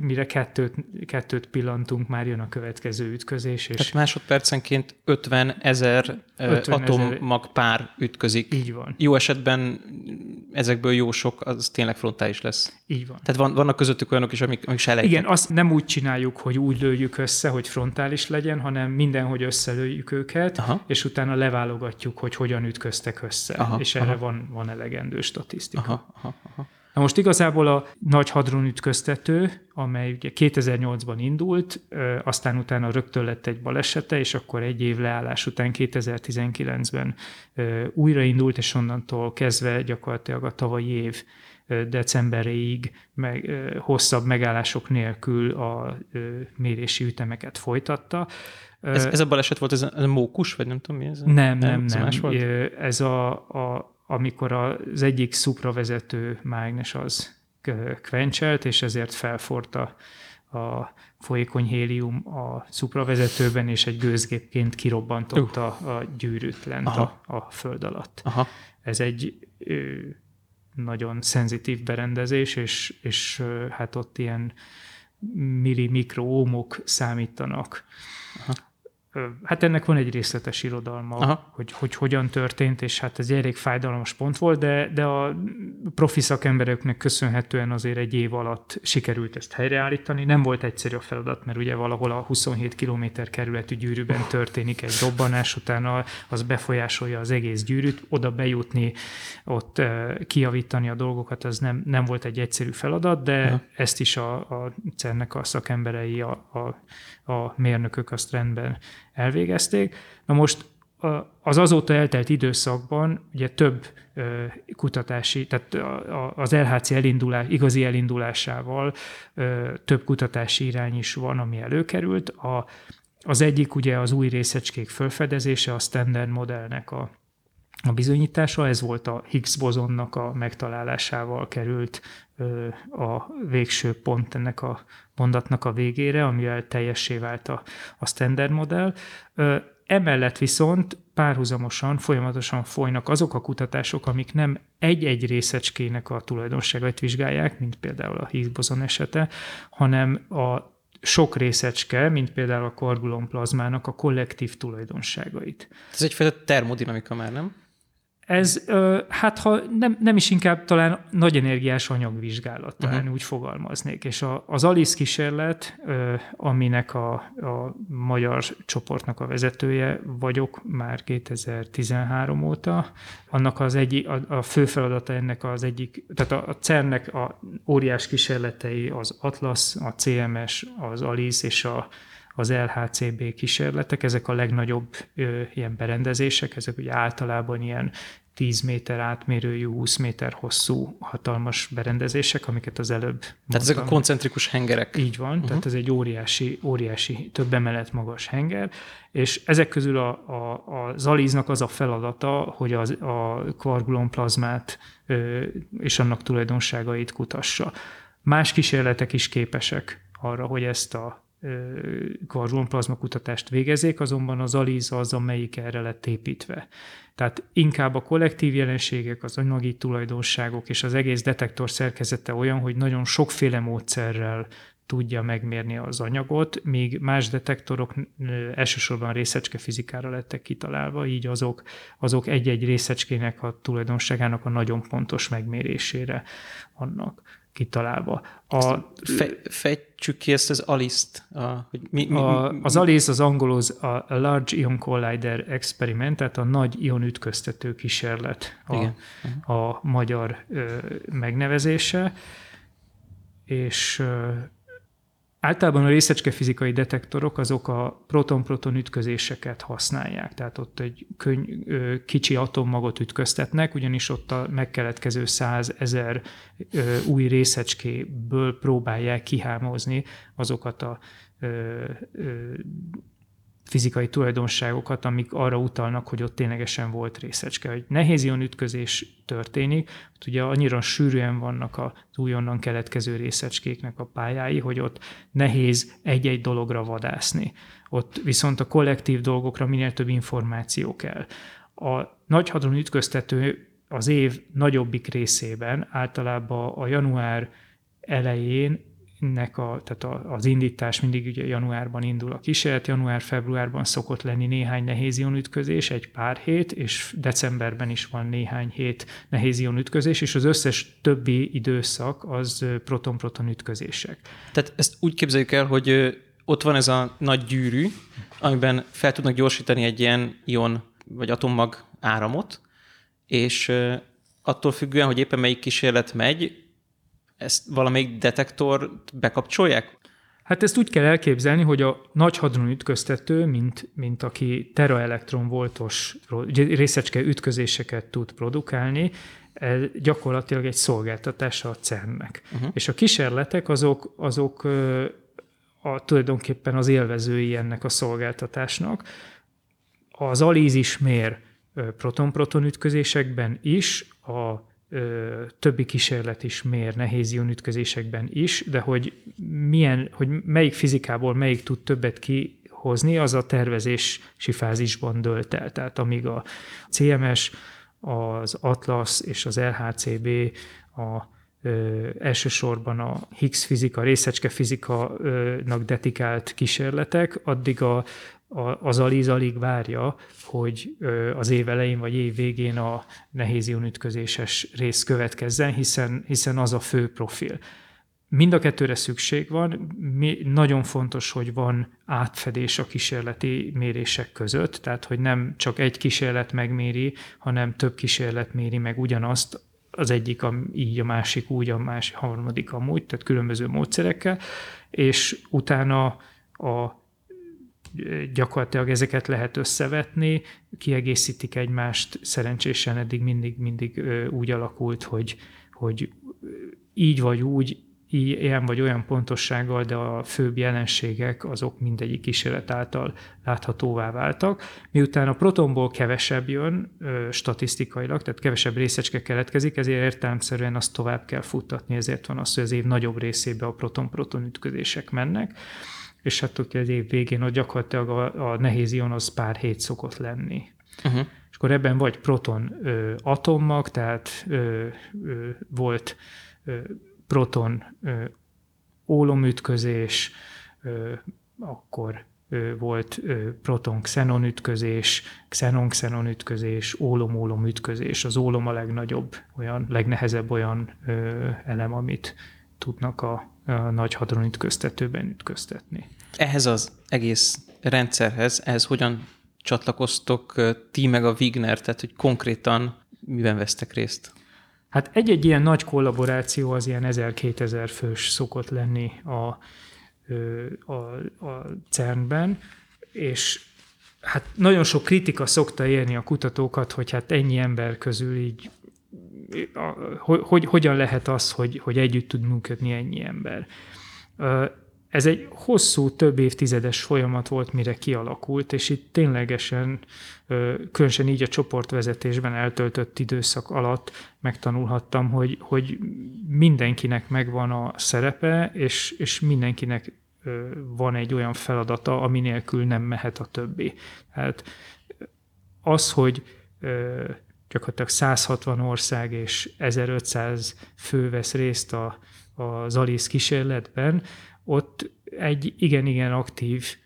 mire kettőt, kettőt pillantunk, már jön a következő ütközés. És tehát másodpercenként ötven ezer atommagpár ütközik. Így van. Jó esetben ezekből jó sok, az tényleg frontális lesz. Így van. Tehát van, vannak közöttük olyanok is, amik, amik selejtnek. Igen, azt nem úgy csináljuk, hogy úgy lőjük össze, hogy frontális legyen, hanem mindenhogy összelőjük őket, aha. és utána leválogatjuk, hogy hogyan ütköztek össze. Aha, és aha. erre van, van elegendő statisztika. Aha, aha, aha. Na most igazából a nagy hadronütköztető, amely ugye kétezer-nyolcban indult, aztán utána rögtön lett egy balesete, és akkor egy év leállás után kétezer-tizenkilencben újraindult, és onnantól kezdve gyakorlatilag a tavalyi év decemberéig meg, hosszabb megállások nélkül a mérési ütemeket folytatta. Ez, ez a baleset volt, ez a mókus, vagy nem tudom mi ez? Nem, nem, nem. nem. Ez a... a amikor az egyik szupravezető mágnes az kvencselt, és ezért felforrt a, a folyékony hélium a szupravezetőben, és egy gőzgépként kirobbantotta a gyűrűt lent a, a föld alatt. Aha. Ez egy ö, nagyon szenzitív berendezés, és, és ö, hát ott ilyen milli-mikroohmok számítanak. Aha. Hát ennek van egy részletes irodalma, hogy, hogy hogyan történt, és hát ez egy elég fájdalmas pont volt, de, de a profi szakembereknek köszönhetően azért egy év alatt sikerült ezt helyreállítani. Nem volt egyszerű a feladat, mert ugye valahol a huszonhét kilométer kerületű gyűrűben történik egy robbanás, utána az befolyásolja az egész gyűrűt, oda bejutni, ott kijavítani a dolgokat, az nem, nem volt egy egyszerű feladat, de aha. ezt is a, a cernnek a szakemberei, a, a, a mérnökök azt rendben elvégezték. Na most az azóta eltelt időszakban ugye több kutatási, tehát az el há cé elindulás, igazi elindulásával több kutatási irány is van, ami előkerült. A, az egyik ugye az új részecskék felfedezése, a standard modellnek a, a bizonyítása, ez volt a Higgs bozonnak a megtalálásával került a végső pont ennek a mondatnak a végére, amivel teljessé vált a, a standard modell. Emellett viszont párhuzamosan, folyamatosan folynak azok a kutatások, amik nem egy-egy részecskének a tulajdonságait vizsgálják, mint például a Higgs bozon esete, hanem a sok részecske, mint például a korgulonplazmának a kollektív tulajdonságait. Ez egyfajta termodinamika már, nem? Ez, hát ha nem, nem is inkább talán nagy energiás anyagvizsgálat, talán uh-huh. úgy fogalmaznék. És a, az Alice kísérlet, aminek a, a magyar csoportnak a vezetője vagyok már kétezer-tizenhárom óta, annak az egyik, a, a fő feladata ennek az egyik, tehát a, a cernnek a óriás kísérletei az Atlas, a cé em es, az Alice és a az el há cé bé kísérletek, ezek a legnagyobb ö, ilyen berendezések, ezek ugye általában ilyen tíz méter átmérőjű, húsz méter hosszú hatalmas berendezések, amiket az előbb mondtam. Tehát ezek a koncentrikus hengerek. Így van, uh-huh. tehát ez egy óriási, óriási, több emelet magas henger, és ezek közül a, a, az Alice-nak az a feladata, hogy az, a kvargulonplazmát ö, és annak tulajdonságait kutassa. Más kísérletek is képesek arra, hogy ezt a kvarzsonplazma kutatást végezzék, azonban az alíz az, amelyik erre lett építve. Tehát inkább a kollektív jelenségek, az anyagi tulajdonságok és az egész detektor szerkezete olyan, hogy nagyon sokféle módszerrel tudja megmérni az anyagot, míg más detektorok elsősorban részecske fizikára lettek kitalálva, így azok, azok egy-egy részecskének a tulajdonságának a nagyon pontos megmérésére vannak kitalálva. A, fe, fejtsük ki ezt az aliszt. A, hogy mi, mi, a, az alisz az angol az a Large Ion Collider Experiment, tehát a nagy ion ütköztető kísérlet a, a magyar ö, megnevezése, és ö, általában a részecskefizikai detektorok azok a proton-proton ütközéseket használják, tehát ott egy könny, kicsi atommagot ütköztetnek, ugyanis ott a megkeletkező százezer új részecskéből próbálják kihámozni azokat a ö, ö, fizikai tulajdonságokat, amik arra utalnak, hogy ott ténylegesen volt részecske. Hogy nehéz ion ütközés történik, ugye annyira sűrűen vannak az újonnan keletkező részecskéknek a pályái, hogy ott nehéz egy-egy dologra vadászni. Ott viszont a kollektív dolgokra minél több információ kell. A nagy hadron ütköztető az év nagyobbik részében, általában a január elején, Nek a, tehát az indítás mindig ugye januárban indul a kísérlet, január-februárban szokott lenni néhány nehéz ionütközés, egy pár hét, és decemberben is van néhány hét nehéz ionütközés, és az összes többi időszak az proton-proton ütközések. Tehát ezt úgy képzeljük el, hogy ott van ez a nagy gyűrű, amiben fel tudnak gyorsítani egy ilyen ion vagy atommag áramot, és attól függően, hogy éppen melyik kísérlet megy, ezt valamelyik detektort bekapcsolják? Hát ezt úgy kell elképzelni, hogy a nagy hadron ütköztető, mint, mint aki teraelektronvoltos részecske ütközéseket tud produkálni, gyakorlatilag egy szolgáltatása a cernnek. Uh-huh. És a kísérletek azok, azok a, tulajdonképpen az élvezői ennek a szolgáltatásnak. Az alíz is mér proton-proton ütközésekben is, a többi kísérlet is mér nehéz ion ütközésekben is, de hogy, milyen, hogy melyik fizikából melyik tud többet kihozni, az a tervezési fázisban dölt el. Tehát amíg a cé em es, az Atlas és az el há cé bé, a, ö, elsősorban a Higgs fizika, részecske fizikának dedikált kísérletek, addig a, a, az alíz alig várja, hogy az év elején vagy év végén a nehéz ionütközéses rész következzen, hiszen, hiszen az a fő profil. Mind a kettőre szükség van, mi, nagyon fontos, hogy van átfedés a kísérleti mérések között, tehát hogy nem csak egy kísérlet megméri, hanem több kísérlet méri meg ugyanazt, az egyik a, így, a másik úgy, a másik, a harmadik amúgy, tehát különböző módszerekkel, és utána a gyakorlatilag ezeket lehet összevetni, kiegészítik egymást, szerencsésen eddig mindig, mindig úgy alakult, hogy, hogy így vagy úgy, ilyen vagy olyan pontossággal, de a főbb jelenségek azok mindegyik kísérlet által láthatóvá váltak. Miután a protonból kevesebb jön statisztikailag, tehát kevesebb részecske keletkezik, ezért értelemszerűen azt tovább kell futtatni, ezért van az, hogy az év nagyobb részébe a proton-proton ütközések mennek, és hát ugye az év végén ott gyakorlatilag a, a nehéz ion az pár hét szokott lenni. Uh-huh. És akkor ebben vagy proton ö, atommag, tehát ö, ö, volt ö, proton ö, ólomütközés, ö, akkor ö, volt ö, proton-xenon ütközés, xenon-xenon ütközés, ólom-ólom ütközés. Az ólom a legnagyobb, olyan, legnehezebb olyan ö, elem, amit tudnak a a nagy hadron ütköztetőben ütköztetni. Ehhez az egész rendszerhez, ehhez hogyan csatlakoztok ti meg a Wigner, tehát hogy konkrétan miben vesztek részt? Hát egy-egy ilyen nagy kollaboráció az ilyen ezer-kétezer fős szokott lenni a, a, a cernben, és hát nagyon sok kritika szokta érni a kutatókat, hogy hát ennyi ember közül így Hogy, hogyan lehet az, hogy, hogy együtt tud működni ennyi ember. Ez egy hosszú, több évtizedes folyamat volt, mire kialakult, és itt ténylegesen, különösen így a csoportvezetésben eltöltött időszak alatt megtanulhattam, hogy, hogy mindenkinek megvan a szerepe, és, és mindenkinek van egy olyan feladata, ami nélkül nem mehet a többi. Hát az, hogy gyakorlatilag száz hatvan ország és ezerötszáz fő vesz részt a, az Alice kísérletben, ott egy igen-igen aktív,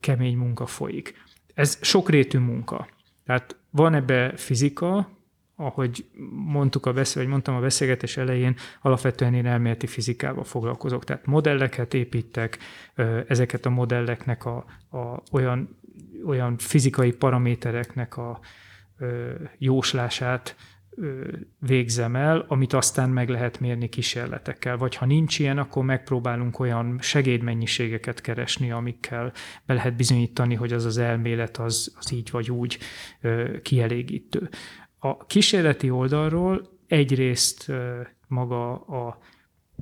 kemény munka folyik. Ez sokrétű munka. Tehát van ebbe fizika, ahogy mondtuk a beszél, vagy mondtam a beszélgetés elején, alapvetően én elméleti fizikával foglalkozok. Tehát modelleket építek, ezeket a modelleknek a, a olyan, olyan fizikai paramétereknek a ö, jóslását végzem el, amit aztán meg lehet mérni kísérletekkel. Vagy ha nincs ilyen, akkor megpróbálunk olyan segédmennyiségeket keresni, amikkel be lehet bizonyítani, hogy az az elmélet az, az így vagy úgy kielégítő. A kísérleti oldalról egyrészt maga a,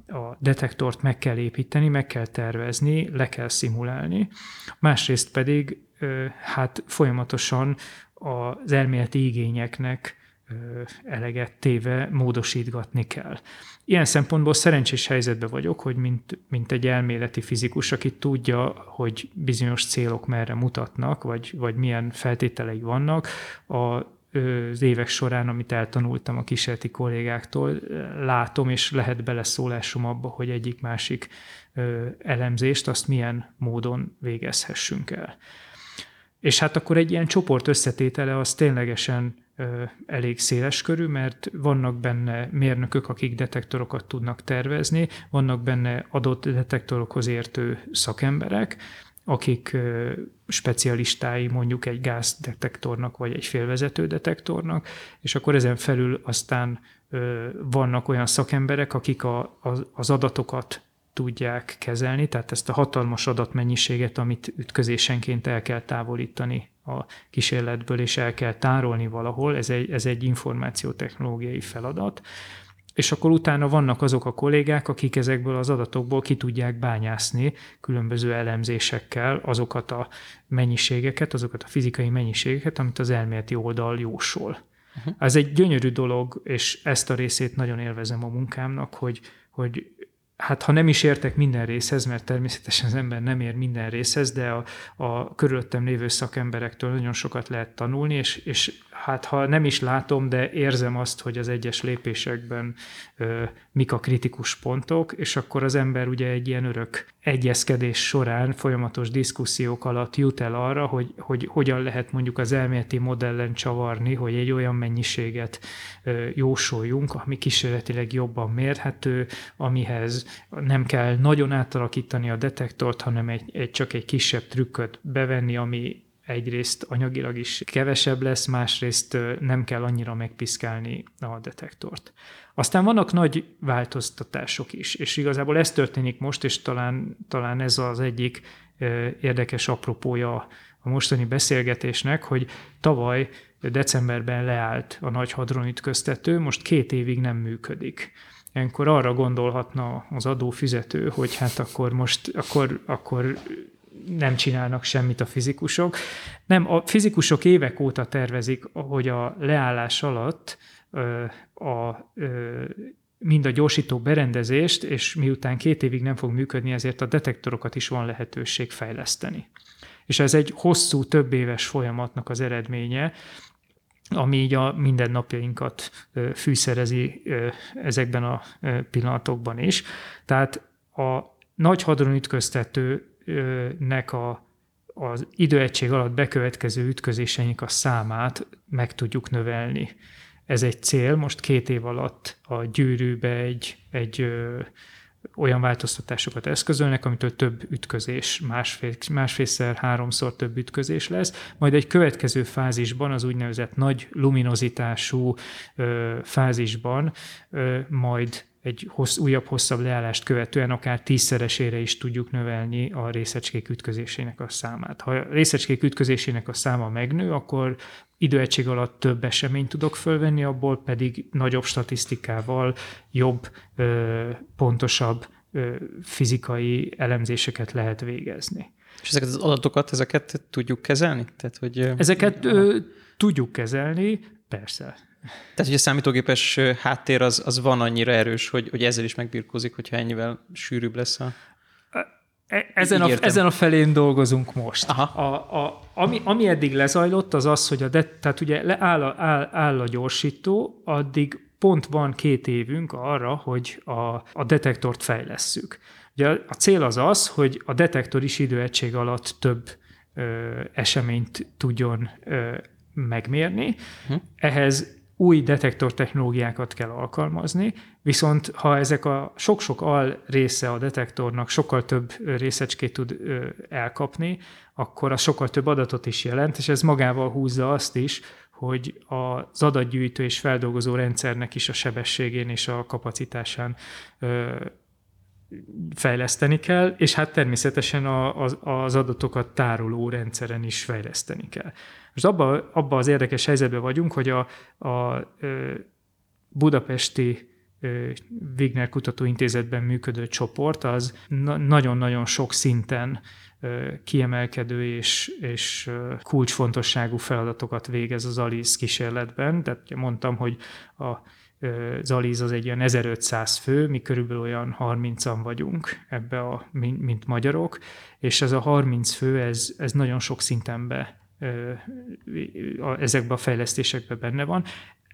a detektort meg kell építeni, meg kell tervezni, le kell szimulálni. Másrészt pedig hát folyamatosan az elméleti igényeknek eleget téve módosítgatni kell. Ilyen szempontból szerencsés helyzetben vagyok, hogy mint, mint egy elméleti fizikus, aki tudja, hogy bizonyos célok merre mutatnak, vagy, vagy milyen feltételei vannak, a, az évek során, amit eltanultam a kísérleti kollégáktól, látom, és lehet beleszólásom abba, hogy egyik-másik elemzést, azt milyen módon végezhessünk el. És hát akkor egy ilyen csoport összetétele az ténylegesen elég széles körű, mert vannak benne mérnökök, akik detektorokat tudnak tervezni, vannak benne adott detektorokhoz értő szakemberek, akik specialistái mondjuk egy gázdetektornak, vagy egy félvezető detektornak, és akkor ezen felül aztán vannak olyan szakemberek, akik a, az, az adatokat tudják kezelni, tehát ezt a hatalmas adatmennyiséget, amit ütközésenként el kell távolítani a kísérletből, és el kell tárolni valahol, ez egy, ez egy információtechnológiai feladat, és akkor utána vannak azok a kollégák, akik ezekből az adatokból ki tudják bányászni különböző elemzésekkel azokat a mennyiségeket, azokat a fizikai mennyiségeket, amit az elméleti oldal jósol. Uh-huh. Ez egy gyönyörű dolog, és ezt a részét nagyon élvezem a munkámnak, hogy, hogy hát ha nem is értek minden részhez, mert természetesen az ember nem ér minden részhez, de a, a körülöttem lévő szakemberektől nagyon sokat lehet tanulni, és, és hát ha nem is látom, de érzem azt, hogy az egyes lépésekben ö, mik a kritikus pontok, és akkor az ember ugye egy ilyen örök egyezkedés során, folyamatos diszkusziók alatt jut el arra, hogy, hogy hogyan lehet mondjuk az elméleti modellen csavarni, hogy egy olyan mennyiséget ö, jósoljunk, ami kísérletileg jobban mérhető, amihez nem kell nagyon átalakítani a detektort, hanem egy, egy, csak egy kisebb trükköt bevenni, ami egyrészt anyagilag is kevesebb lesz, másrészt nem kell annyira megpiszkálni a detektort. Aztán vannak nagy változtatások is, és igazából ez történik most, és talán, talán ez az egyik érdekes apropója a mostani beszélgetésnek, hogy tavaly decemberben leállt a Nagy Hadronütköztető, most két évig nem működik. Ilyenkor arra gondolhatna az adófizető, hogy hát akkor most, akkor, akkor nem csinálnak semmit a fizikusok. Nem, a fizikusok évek óta tervezik, hogy a leállás alatt ö, a, ö, mind a gyorsító berendezést, és miután két évig nem fog működni, ezért a detektorokat is van lehetőség fejleszteni. És ez egy hosszú, több éves folyamatnak az eredménye, ami így a mindennapjainkat ö, fűszerezi ö, ezekben a ö, pillanatokban is. Tehát a Nagy Hadronütköztető nek a, az időegység alatt bekövetkező ütközéseink a számát meg tudjuk növelni. Ez egy cél, most két év alatt a gyűrűbe egy, egy ö, olyan változtatásokat eszközölnek, amitől több ütközés, másfél, másfélszer, háromszor több ütközés lesz, majd egy következő fázisban, az úgynevezett nagy luminozitású ö, fázisban ö, majd egy hossz, újabb, hosszabb leállást követően akár tízszeresére is tudjuk növelni a részecskék ütközésének a számát. Ha a részecskék ütközésének a száma megnő, akkor időegység alatt több eseményt tudok fölvenni, abból pedig nagyobb statisztikával jobb, pontosabb fizikai elemzéseket lehet végezni. És ezeket az adatokat, ezeket tudjuk kezelni? Tehát, hogy ezeket ö, tudjuk kezelni, persze. Tehát, hogy a számítógépes háttér az, az van annyira erős, hogy, hogy ezzel is megbirkózik, hogyha ennyivel sűrűbb lesz a... Ezen a, ezen a felén dolgozunk most. A, a, ami, ami eddig lezajlott, az az, hogy a de, tehát ugye le, áll, a, áll, áll a gyorsító, addig pont van két évünk arra, hogy a, a detektort fejlesszük. Ugye a, a cél az az, hogy a detektor is időegység alatt több ö, eseményt tudjon ö, megmérni. Hm. Ehhez új detektor technológiákat kell alkalmazni, viszont ha ezek a sok-sok al része a detektornak sokkal több részecskét tud elkapni, akkor az sokkal több adatot is jelent, és ez magával húzza azt is, hogy az adatgyűjtő és feldolgozó rendszernek is a sebességén és a kapacitásán fejleszteni kell, és hát természetesen a, az, az adatokat tároló rendszeren is fejleszteni kell. Most abban abba az érdekes helyzetben vagyunk, hogy a, a ö, budapesti ö, Wigner Kutatóintézetben működő csoport az na, nagyon-nagyon sok szinten ö, kiemelkedő és, és ö, kulcsfontosságú feladatokat végez az ALISZ kísérletben. Tehát mondtam, hogy a az ALISZ az egy olyan ezerötszáz fő, mi körülbelül olyan harmincan vagyunk ebbe, a, mint magyarok, és ez a harminc fő, ez, ez nagyon sok szinten be, ezekben a fejlesztésekben benne van.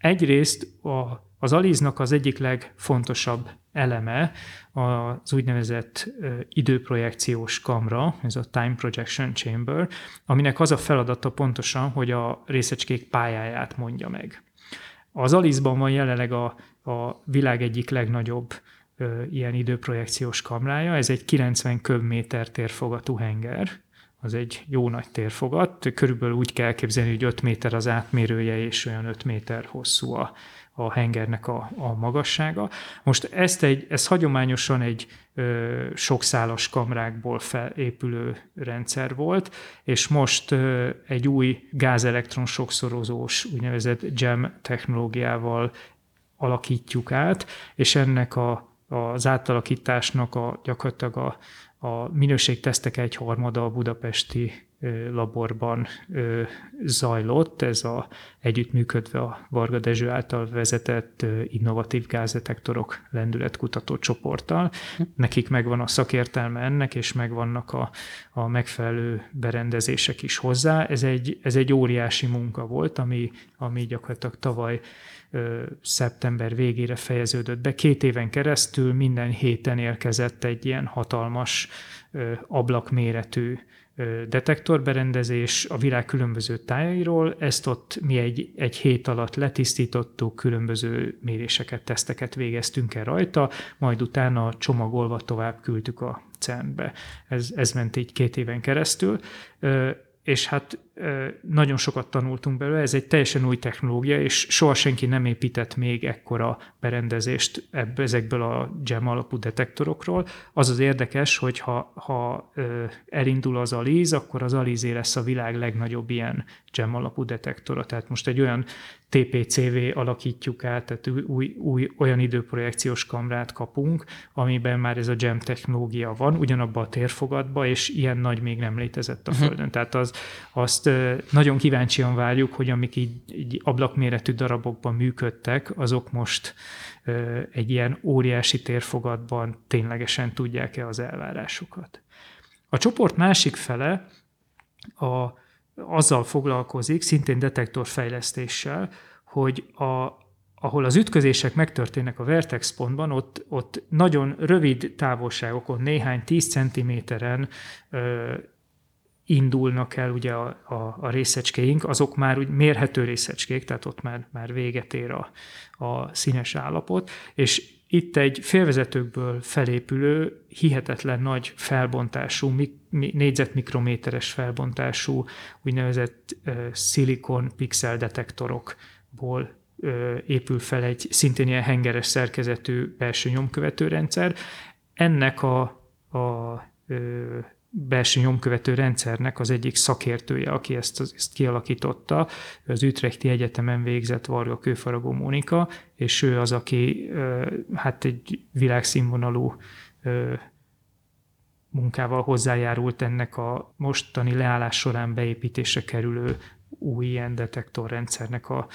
Egyrészt a, az ALISZ-nak az egyik legfontosabb eleme az úgynevezett időprojekciós kamra, ez a Time Projection Chamber, aminek az a feladata pontosan, hogy a részecskék pályáját mondja meg. Az ALISZ-ban van jelenleg a, a világ egyik legnagyobb ö, ilyen időprojekciós kamrája, ez egy kilencven köbméter térfogatú henger, az egy jó nagy térfogat, körülbelül úgy kell képzelni, hogy öt méter az átmérője, és olyan öt méter hosszú a, a hengernek a, a magassága. Most ezt, egy, ezt hagyományosan egy ö, sokszálas kamrákból felépülő rendszer volt, és most ö, egy új gázelektron sokszorozós, úgynevezett gem technológiával alakítjuk át, és ennek a, az átalakításnak a, gyakorlatilag a A minőségtesztek egyharmada a budapesti laborban zajlott, ez a, együttműködve a Varga Dezső által vezetett innovatív gázdetektorok lendületkutató csoporttal. Nekik megvan a szakértelme ennek, és megvannak a, a megfelelő berendezések is hozzá. Ez egy, ez egy óriási munka volt, ami, ami gyakorlatilag tavaly szeptember végére fejeződött be. Két éven keresztül minden héten érkezett egy ilyen hatalmas ablakméretű detektorberendezés a világ különböző tájairól, ezt ott mi egy, egy hét alatt letisztítottuk, különböző méréseket, teszteket végeztünk el rajta, majd utána csomagolva tovább küldtük a cernbe. Ez, ez ment így két éven keresztül, és hát nagyon sokat tanultunk belőle, ez egy teljesen új technológia, és soha senki nem épített még ekkora berendezést ebb, ezekből a gem alapú detektorokról. Az az érdekes, hogy ha, ha elindul az ALISZ, akkor az ALISZ lesz a világ legnagyobb ilyen gem alapú detektora. Tehát most egy olyan té pé cé vé alakítjuk át, tehát új, új, olyan időprojekciós kamrát kapunk, amiben már ez a gem technológia van, ugyanabba a térfogatba, és ilyen nagy még nem létezett a Földön. Tehát az, azt nagyon kíváncsian várjuk, hogy amik így, így ablakméretű darabokban működtek, azok most ö, egy ilyen óriási térfogatban ténylegesen tudják-e az elvárásokat. A csoport másik fele a, azzal foglalkozik, szintén detektorfejlesztéssel, hogy a ahol az ütközések megtörténnek a vertexpontban, ott, ott nagyon rövid távolságokon, néhány tíz centiméteren ö, indulnak el ugye a, a, a részecskéink, azok már úgy mérhető részecskék, tehát ott már, már véget ér a, a színes állapot, és itt egy félvezetőkből felépülő, hihetetlen nagy felbontású, négyzetmikrométeres felbontású úgynevezett uh, szilikon pixel detektorokból uh, épül fel egy szintén ilyen hengeres szerkezetű belső nyomkövető rendszer. Ennek a, a uh, belső nyomkövető rendszernek az egyik szakértője, aki ezt, ezt kialakította, az Utrechti egyetemen végzett Varga Kőfaragó Mónika, és ő az, aki hát egy világszínvonalú ö, munkával hozzájárult ennek a mostani leállás során beépítése kerülő új ilyen detektorrendszernek a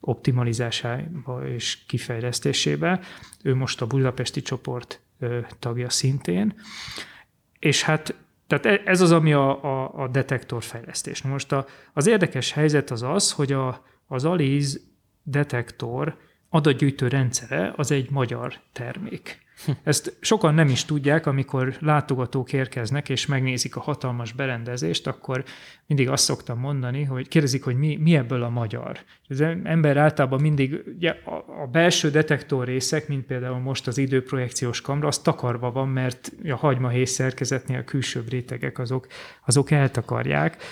optimalizásába és kifejlesztésébe. Ő most a budapesti csoport ö, tagja szintén. És hát tehát ez az, ami a, a, a detektorfejlesztés. Most a, az érdekes helyzet az az, hogy a, az Aliz detektor adatgyűjtő rendszere az egy magyar termék. Ezt sokan nem is tudják, amikor látogatók érkeznek, és megnézik a hatalmas berendezést, akkor mindig azt szoktam mondani, hogy kérdezik, hogy mi, mi ebből a magyar. Az ember általában mindig, ugye a belső detektor részek, mint például most az időprojekciós kamra, az takarva van, mert a hagymahéz szerkezetnél a külsőbb rétegek azok, azok eltakarják.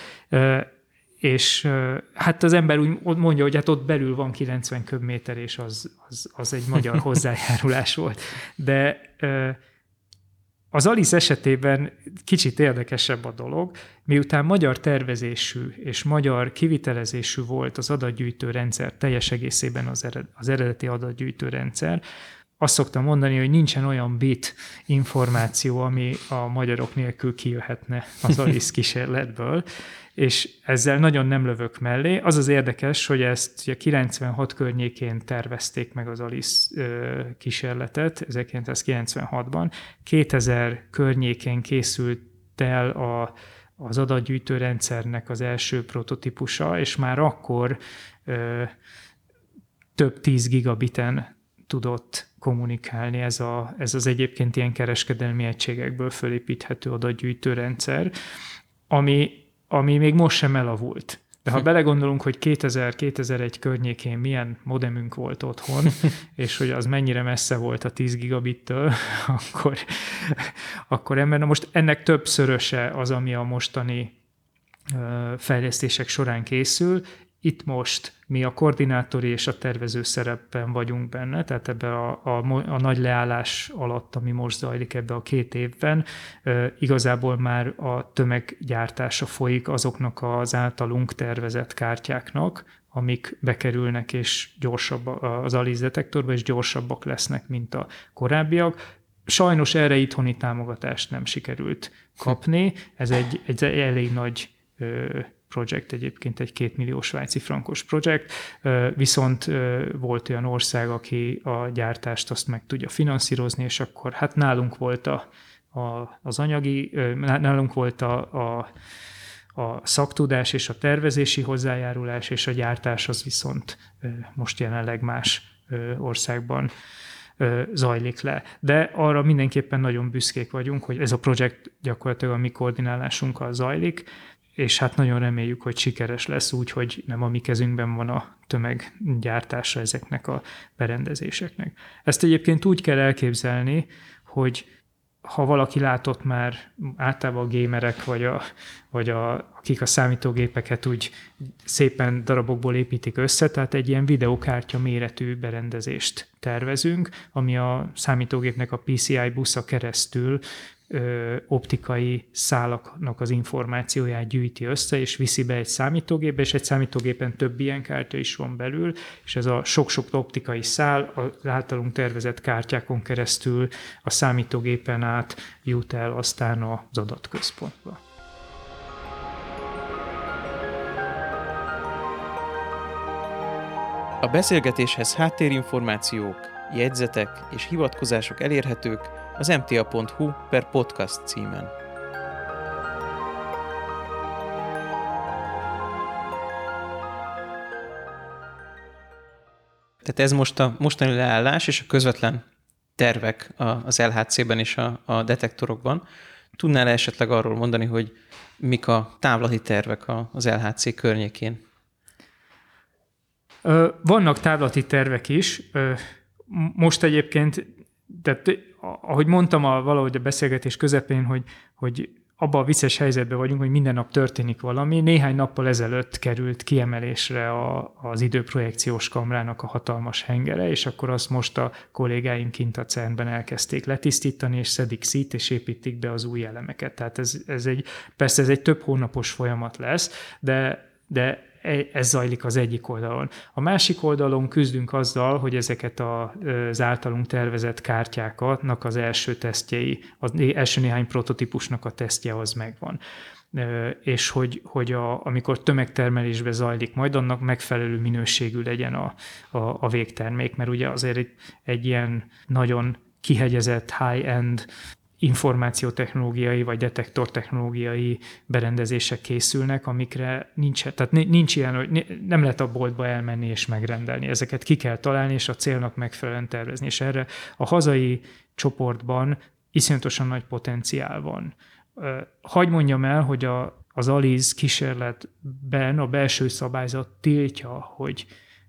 És hát az ember úgy mondja, hogy hát ott belül van kilencven köbméter, és az, az, az egy magyar hozzájárulás volt. De az Alice esetében kicsit érdekesebb a dolog, miután magyar tervezésű és magyar kivitelezésű volt az adatgyűjtő rendszer, teljes egészében az, ered, az eredeti adatgyűjtő rendszer, azt szoktam mondani, hogy nincsen olyan bit információ, ami a magyarok nélkül kijöhetne az Alice kísérletből, és ezzel nagyon nem lövök mellé. Az az érdekes, hogy ezt ugye kilencvenhat környékén tervezték meg az Alice kísérletet, ezerkilencszázkilencvenhatban. kétezer környékén készült el a, az adatgyűjtő rendszernek az első prototípusa, és már akkor ö, több tíz gigabiten tudott kommunikálni ez, a, ez az egyébként ilyen kereskedelmi egységekből fölépíthető adatgyűjtő rendszer, ami ami még most sem elavult. De ha belegondolunk, hogy kétezer-kétezer-egy környékén milyen modemünk volt otthon, és hogy az mennyire messze volt a tíz gigabittől, akkor, akkor ember, na most ennek többszöröse az, ami a mostani fejlesztések során készül. Itt most mi a koordinátori és a tervező szerepben vagyunk benne, tehát ebben a, a, a nagy leállás alatt, ami most zajlik ebben a két évben, igazából már a tömeggyártása folyik azoknak az általunk tervezett kártyáknak, amik bekerülnek és gyorsabb az Alice detektorba, és gyorsabbak lesznek, mint a korábbiak. Sajnos erre itthoni támogatást nem sikerült kapni, ez egy, egy elég nagy projekt, egyébként egy kétmillió svájci frankos projekt, viszont volt olyan ország, aki a gyártást azt meg tudja finanszírozni, és akkor hát nálunk volt a, a, az anyagi, nálunk volt a, a, a szaktudás és a tervezési hozzájárulás, és a gyártás az viszont most jelenleg más országban zajlik le. De arra mindenképpen nagyon büszkék vagyunk, hogy ez a projekt gyakorlatilag a mi koordinálásunkkal zajlik, és hát nagyon reméljük, hogy sikeres lesz úgy, hogy nem a mi kezünkben van a tömeggyártása ezeknek a berendezéseknek. Ezt egyébként úgy kell elképzelni, hogy ha valaki látott már, általában a gémerek, vagy, a, vagy a, akik a számítógépeket úgy szépen darabokból építik össze, tehát egy ilyen videokártya méretű berendezést tervezünk, ami a számítógépnek a pé cé i busza keresztül optikai szálaknak az információját gyűjti össze, és viszi be egy számítógépbe, és egy számítógépen több ilyen kártya is van belül, és ez a sok-sok optikai szál az általunk tervezett kártyákon keresztül a számítógépen át jut el aztán az adatközpontba. A beszélgetéshez háttérinformációk, jegyzetek és hivatkozások elérhetők az mta.hu per podcast címen. Tehát ez most a mostani leállás és a közvetlen tervek az el há cé-ben és a, a detektorokban. Tudnál-e esetleg arról mondani, hogy mik a távlati tervek az el há cé környékén? Vannak távlati tervek is. Most egyébként, tehát ahogy mondtam a, valahogy a beszélgetés közepén, hogy, hogy abban a vicces helyzetben vagyunk, hogy minden nap történik valami. Néhány nappal ezelőtt került kiemelésre a, az időprojekciós kamrának a hatalmas hengere, és akkor azt most a kollégáim kint a cernben elkezdték letisztítani, és szedik szét, és építik be az új elemeket. Tehát ez, ez egy, persze ez egy több hónapos folyamat lesz, de, de Ez zajlik az egyik oldalon. A másik oldalon küzdünk azzal, hogy ezeket az általunk tervezett kártyáknak az első tesztjei, az első néhány prototípusnak a tesztje az megvan. És hogy, hogy a, amikor tömegtermelésbe zajlik, majd annak megfelelő minőségű legyen a, a, a végtermék, mert ugye azért egy, egy ilyen nagyon kihegyezett high-end információtechnológiai vagy detektortechnológiai berendezések készülnek, amikre nincs, tehát nincs ilyen, hogy nem lehet a boltba elmenni és megrendelni. Ezeket ki kell találni, és a célnak megfelelően tervezni. És erre a hazai csoportban iszonyatosan nagy potenciál van. Hagy mondjam el, hogy a, az Aliz kísérletben a belső szabályzat tiltja, hogy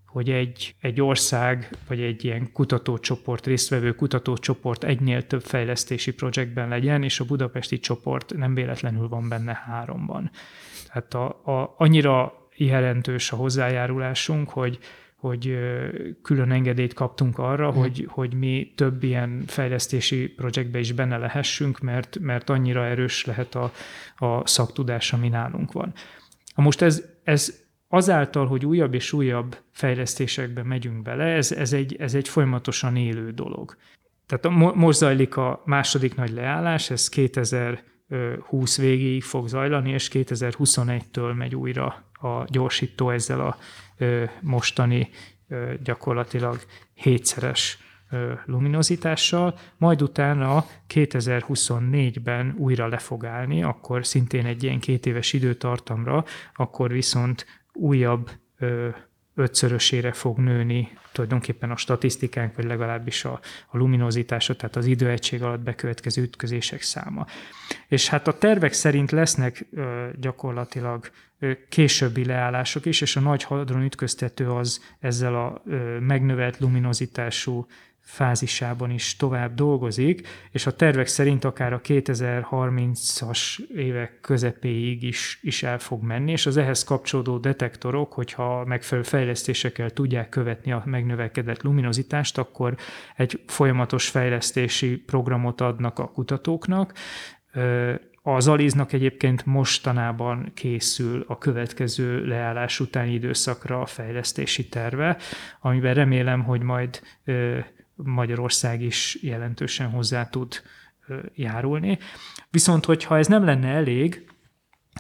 hogy egy, egy ország, vagy egy ilyen kutatócsoport, résztvevő kutatócsoport egynél több fejlesztési projektben legyen, és a budapesti csoport nem véletlenül van benne háromban. Tehát a, a, annyira jelentős a hozzájárulásunk, hogy, hogy külön engedélyt kaptunk arra, hmm. hogy, hogy mi több ilyen fejlesztési projektbe is benne lehessünk, mert, mert annyira erős lehet a, a szaktudás, ami nálunk van. Ha most ez... ez azáltal, hogy újabb és újabb fejlesztésekbe megyünk bele, ez, ez, egy, ez egy folyamatosan élő dolog. Tehát a, most zajlik a második nagy leállás, ez kétezer-húsz végéig fog zajlani, és kétezer-huszonegytől megy újra a gyorsító ezzel a ö, mostani ö, gyakorlatilag hétszeres ö, luminozitással, majd utána kétezer-huszonnégyben újra le fog állni, akkor szintén egy ilyen két éves időtartamra, akkor viszont újabb ö, ötszörösére fog nőni tulajdonképpen a statisztikánk, vagy legalábbis a, a luminozitása, tehát az időegység alatt bekövetkező ütközések száma. És hát a tervek szerint lesznek ö, gyakorlatilag ö, későbbi leállások is, és a nagy hadron ütköztető az ezzel a ö, megnövelt luminozitású fázisában is tovább dolgozik, és a tervek szerint akár a kétezer-harmincas évek közepéig is, is el fog menni, és az ehhez kapcsolódó detektorok, hogyha megfelelő fejlesztésekkel tudják követni a megnövekedett luminozitást, akkor egy folyamatos fejlesztési programot adnak a kutatóknak. Az Aliznak egyébként mostanában készül a következő leállás utáni időszakra a fejlesztési terve, amiben remélem, hogy majd Magyarország is jelentősen hozzá tud járulni. Viszont, hogyha ez nem lenne elég,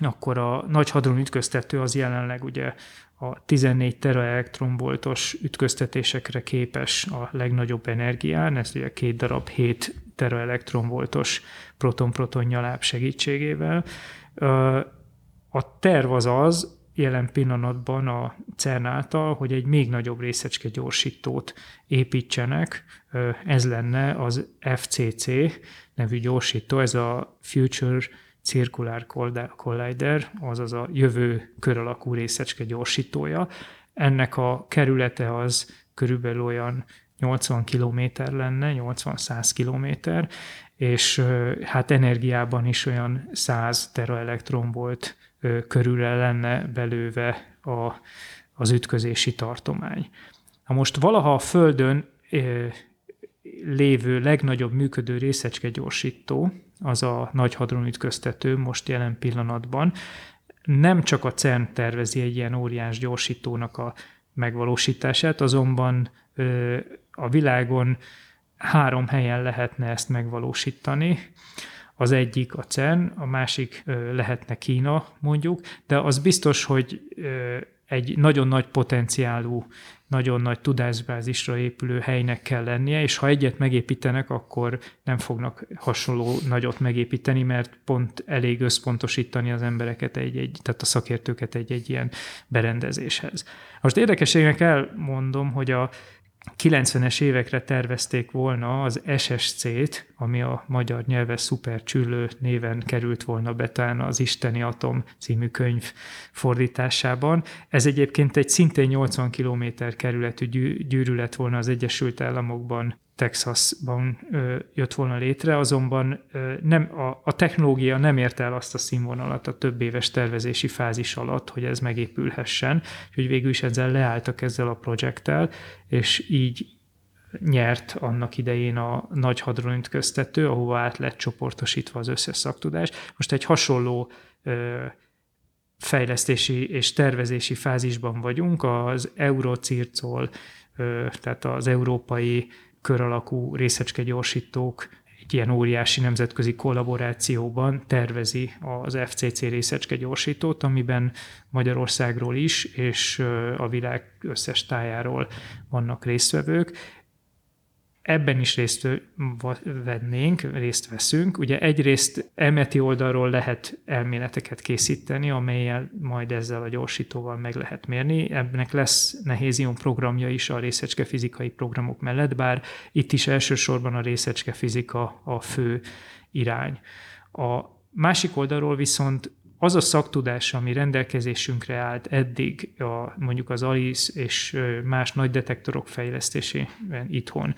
akkor a nagy hadron ütköztető az jelenleg ugye a tizennégy teraelektronvoltos ütköztetésekre képes a legnagyobb energián, ez ugye két darab hét teraelektronvoltos proton-proton nyaláb segítségével. A terv az az, jelen pillanatban a CERN által, hogy egy még nagyobb részecske gyorsítót építsenek. Ez lenne az ef cé cé nevű gyorsító, ez a Future Circular Collider, azaz a jövő kör alakú részecske gyorsítója. Ennek a kerülete az körülbelül olyan nyolcvan kilométer lenne, nyolcvan-száz kilométer, és hát energiában is olyan száz teraelektronvolt körülre lenne belőve a, az ütközési tartomány. Na most valaha a Földön ö, lévő legnagyobb működő részecskegyorsító, az a nagy hadronütköztető most jelen pillanatban, nem csak a CERN tervezi egy ilyen óriás gyorsítónak a megvalósítását, azonban ö, a világon három helyen lehetne ezt megvalósítani. Az egyik a CERN, a másik lehetne Kína mondjuk, de az biztos, hogy egy nagyon nagy potenciálú, nagyon nagy tudásbázisra épülő helynek kell lennie, és ha egyet megépítenek, akkor nem fognak hasonló nagyot megépíteni, mert pont elég összpontosítani az embereket, egy-egy, tehát a szakértőket egy-egy ilyen berendezéshez. Most érdekességnek elmondom, hogy a kilencvenes évekre tervezték volna az es es cé-t, ami a magyar nyelve szupercsüllő néven került volna be talán az Isteni Atom című könyv fordításában. Ez egyébként egy szintén nyolcvan kilométer kerületű gyűrű lett volna az Egyesült Államokban, Texasban ö, jött volna létre, azonban ö, nem, a, a technológia nem ért el azt a színvonalat a több éves tervezési fázis alatt, hogy ez megépülhessen, úgyhogy végül is ezzel leálltak ezzel a projekttel, és így nyert annak idején a nagy hadronütköztető, ahova át lett csoportosítva az összes szaktudás. Most egy hasonló ö, fejlesztési és tervezési fázisban vagyunk, az Eurocircol, tehát az európai köralakú részecske gyorsítók egy ilyen óriási nemzetközi kollaborációban tervezi az ef cé cé részecske gyorsítót, amiben Magyarországról is, és a világ összes tájáról vannak résztvevők. Ebben is részt vennénk, részt veszünk. Ugye egyrészt elméleti oldalról lehet elméleteket készíteni, amelyel majd ezzel a gyorsítóval meg lehet mérni. Ebbenek lesz nehézium programja is a részecskefizikai programok mellett, bár itt is elsősorban a részecskefizika a fő irány. A másik oldalról viszont az a szaktudás, ami rendelkezésünkre állt eddig, a, mondjuk az ALIS és más nagy detektorok fejlesztésében itthon,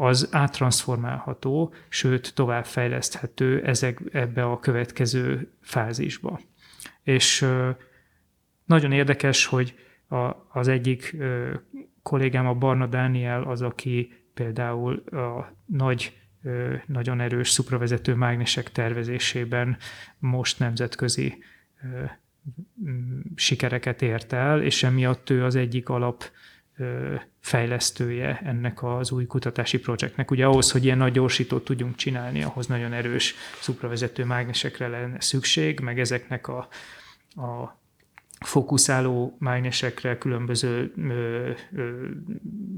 az áttranszformálható, sőt továbbfejleszthető ezek, ebbe a következő fázisba. És nagyon érdekes, hogy a, az egyik kollégám, a Barna Dániel, az, aki például a nagy, nagyon erős szupravezető mágnesek tervezésében most nemzetközi sikereket ért el, és emiatt ő az egyik alap fejlesztője ennek az új kutatási projektnek. Ugye ahhoz, hogy ilyen nagy gyorsítót tudjunk csinálni, ahhoz nagyon erős szupravezető mágnesekre lenne szükség, meg ezeknek a, a fókuszáló mágnesekre, különböző ö, ö,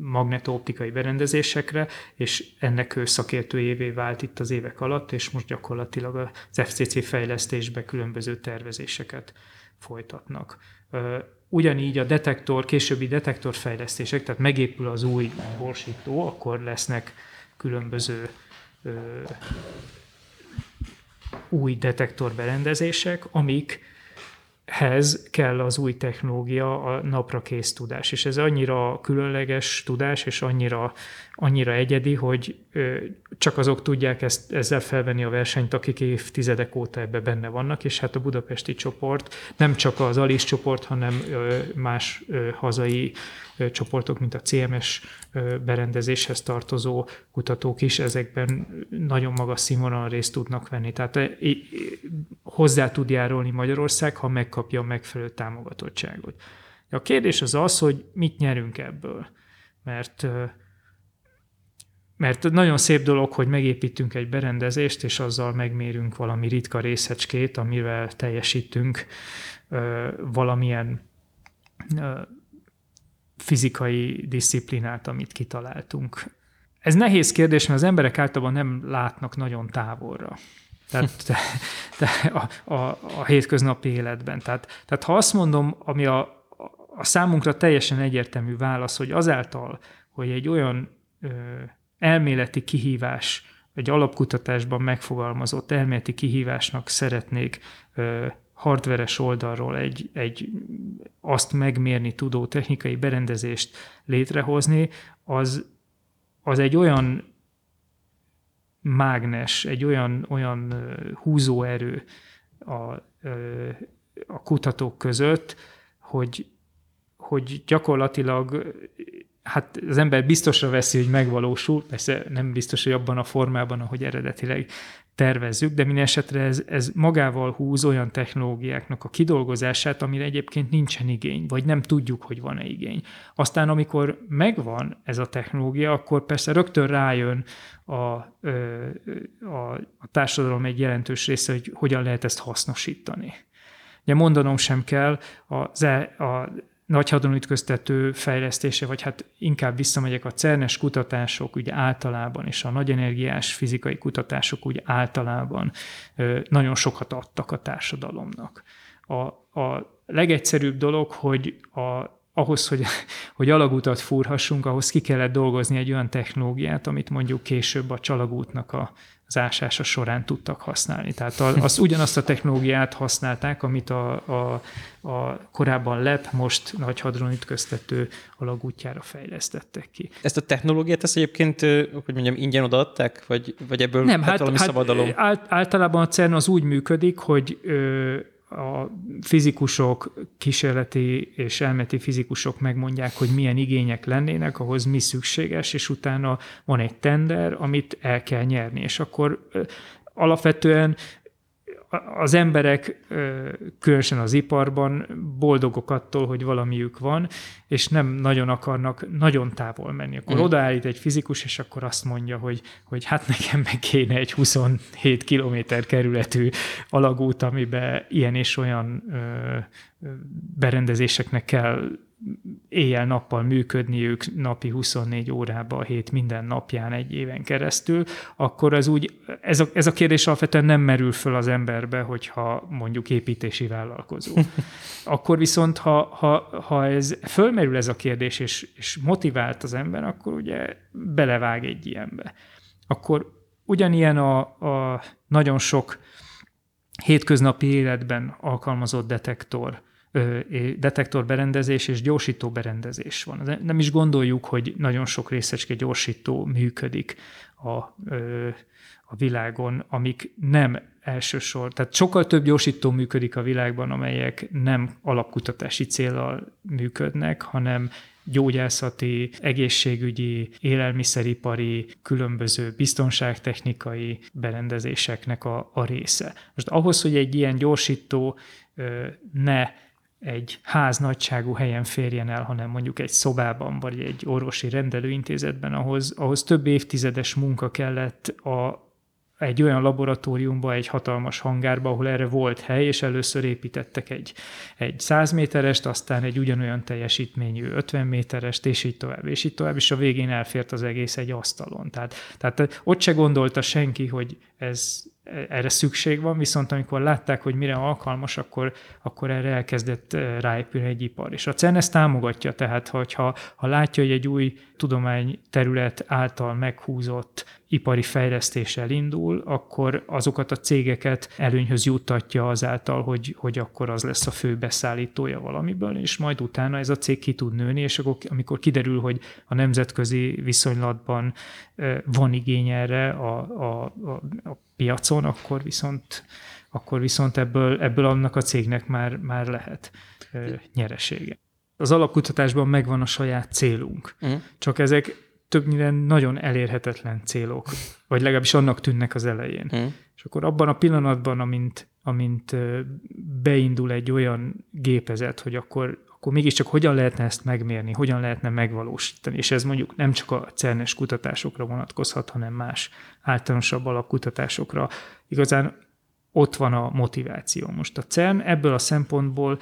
magnetooptikai berendezésekre, és ennek ő szakértőjévé vált itt az évek alatt, és most gyakorlatilag az ef cé cé fejlesztésbe különböző tervezéseket folytatnak. Ö, ugyanígy a detektor, későbbi detektorfejlesztések, tehát megépül az új gyorsító, akkor lesznek különböző ö, új detektorberendezések, amik hez kell az új technológia, a napra kész tudás. És ez annyira különleges tudás, és annyira, annyira egyedi, hogy csak azok tudják ezt, ezzel felvenni a versenyt, akik évtizedek óta ebben benne vannak, és hát a budapesti csoport, nem csak az ALIS csoport, hanem más hazai csoportok, mint a cé em es berendezéshez tartozó kutatók is ezekben nagyon magas színvonalon részt tudnak venni. Tehát hozzá tud járulni Magyarország, ha megkapja a megfelelő támogatottságot. A kérdés az az, hogy mit nyerünk ebből. Mert, mert nagyon szép dolog, hogy megépítünk egy berendezést, és azzal megmérünk valami ritka részecskét, amivel teljesítünk valamilyen fizikai disziplinát, amit kitaláltunk. Ez nehéz kérdés, mert az emberek általában nem látnak nagyon távolra. Tehát te, te a, a, a hétköznapi életben. Tehát, tehát ha azt mondom, ami a, a számunkra teljesen egyértelmű válasz, hogy azáltal, hogy egy olyan ö, elméleti kihívás, egy alapkutatásban megfogalmazott elméleti kihívásnak szeretnék ö, hardveres oldalról egy, egy azt megmérni tudó technikai berendezést létrehozni, az, az egy olyan mágnes, egy olyan, olyan húzóerő a, a kutatók között, hogy, hogy gyakorlatilag hát az ember biztosra veszi, hogy megvalósul, persze nem biztos, hogy abban a formában, ahogy eredetileg tervezzük, de minden esetre ez, ez magával húz olyan technológiáknak a kidolgozását, amire egyébként nincsen igény, vagy nem tudjuk, hogy van-e igény. Aztán amikor megvan ez a technológia, akkor persze rögtön rájön a, a, a társadalom egy jelentős része, hogy hogyan lehet ezt hasznosítani. Ugye mondanom sem kell, az a nagyhadron ütköztető fejlesztése, vagy hát inkább visszamegyek a cernes kutatások úgy általában, és a nagyenergiás fizikai kutatások úgy általában nagyon sokat adtak a társadalomnak. A, a legegyszerűbb dolog, hogy a, ahhoz, hogy, hogy alagutat fúrhassunk, ahhoz ki kellett dolgozni egy olyan technológiát, amit mondjuk később a csalagútnak a, az ásása során tudtak használni. Tehát az ugyanazt a technológiát használták, amit a, a, a korábban LEP, most nagy hadron ütköztető alagútjára fejlesztettek ki. Ezt a technológiát ezt egyébként, hogy mondjam, ingyen odaadták? Vagy, vagy ebből nem, hát, valami hát, szabadalom? Általában a CERN az úgy működik, hogy ö, a fizikusok, kísérleti és elméleti fizikusok megmondják, hogy milyen igények lennének, ahhoz mi szükséges, és utána van egy tender, amit el kell nyerni. És akkor alapvetően az emberek, különösen az iparban boldogok attól, hogy valamiük van, és nem nagyon akarnak nagyon távol menni. Akkor mm. odaállít egy fizikus, és akkor azt mondja, hogy, hogy hát nekem meg kéne egy huszonhét kilométer kerületű alagút, amiben ilyen és olyan ö, berendezéseknek kell éjjel-nappal működniük napi huszonnégy órában, hét minden napján egy éven keresztül, akkor ez úgy, ez a, ez a kérdés alapvetően nem merül föl az emberbe, hogyha mondjuk építési vállalkozó. Akkor viszont, ha, ha, ha ez fölmerül ez a kérdés, és, és motivált az ember, akkor ugye belevág egy ilyenbe. Akkor ugyanilyen a, a nagyon sok hétköznapi életben alkalmazott detektor, detektorberendezés és gyorsítóberendezés van. Nem is gondoljuk, hogy nagyon sok részecske gyorsító működik a, a világon, amik nem elsősorban, tehát sokkal több gyorsító működik a világban, amelyek nem alapkutatási céllal működnek, hanem gyógyászati, egészségügyi, élelmiszeripari, különböző biztonságtechnikai berendezéseknek a, a része. Most ahhoz, hogy egy ilyen gyorsító ne egy ház nagyságú helyen férjen el, hanem mondjuk egy szobában, vagy egy orvosi rendelőintézetben, ahhoz, ahhoz több évtizedes munka kellett a, egy olyan laboratóriumba, egy hatalmas hangárba, ahol erre volt hely, és először építettek egy, egy száz méterest, aztán egy ugyanolyan teljesítményű ötven méterest, és így tovább, és így tovább, és a végén elfért az egész egy asztalon. Tehát, tehát ott se gondolta senki, hogy ez... erre szükség van, viszont amikor látták, hogy mire alkalmas, akkor, akkor erre elkezdett ráépülni egy ipar. És a cern ezt támogatja, tehát hogyha, ha látja, hogy egy új tudományterület által meghúzott ipari fejlesztéssel indul, akkor azokat a cégeket előnyhöz juttatja azáltal, hogy, hogy akkor az lesz a fő beszállítója valamiből, és majd utána ez a cég ki tud nőni, és akkor, amikor kiderül, hogy a nemzetközi viszonylatban van igény erre a, a, a, a piacon, akkor viszont, akkor viszont ebből, ebből annak a cégnek már, már lehet ö, nyeresége. Az alapkutatásban megvan a saját célunk, mm. csak ezek többnyire nagyon elérhetetlen célok, vagy legalábbis annak tűnnek az elején. Mm. És akkor abban a pillanatban, amint, amint beindul egy olyan gépezet, hogy akkor akkor mégiscsak hogyan lehetne ezt megmérni, hogyan lehetne megvalósítani, és ez mondjuk nem csak a cernes kutatásokra vonatkozhat, hanem más általánosabb alapkutatásokra. Igazán ott van a motiváció. Most a CERN ebből a szempontból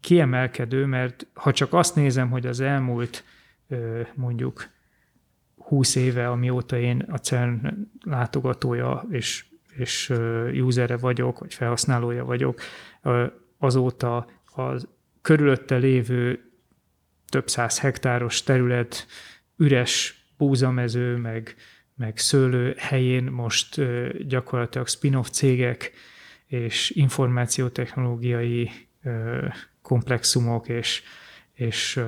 kiemelkedő, mert ha csak azt nézem, hogy az elmúlt mondjuk húsz éve, amióta én a CERN látogatója és, és userre vagyok, vagy felhasználója vagyok, azóta az körülötte lévő több száz hektáros terület, üres búzamező, meg, meg szőlő helyén most gyakorlatilag spin-off cégek és információtechnológiai komplexumok és, és,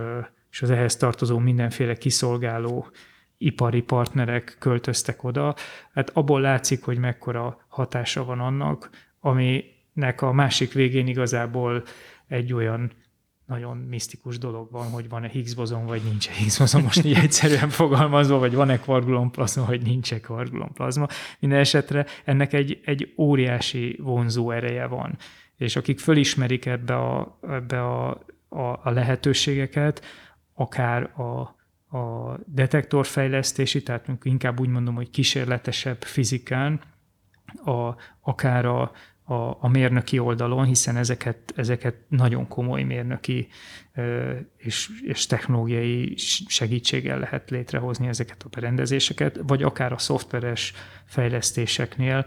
és az ehhez tartozó mindenféle kiszolgáló ipari partnerek költöztek oda. Hát abból látszik, hogy mekkora hatása van annak, aminek a másik végén igazából egy olyan nagyon misztikus dolog van, hogy van-e Higgs-bozon, vagy nincs-e Higgs-bozon, most így egyszerűen fogalmazva, vagy van-e kvargulomplazma, vagy nincs-e kvargulomplazma. Minden esetre ennek egy, egy óriási vonzó ereje van. És akik fölismerik ebbe a, ebbe a, a, a lehetőségeket, akár a, a detektorfejlesztési, tehát inkább úgy mondom, hogy kísérletesebb fizikán, a, akár a A, a mérnöki oldalon, hiszen ezeket, ezeket nagyon komoly mérnöki ö, és, és technológiai segítséggel lehet létrehozni ezeket a berendezéseket, vagy akár a szoftveres fejlesztéseknél.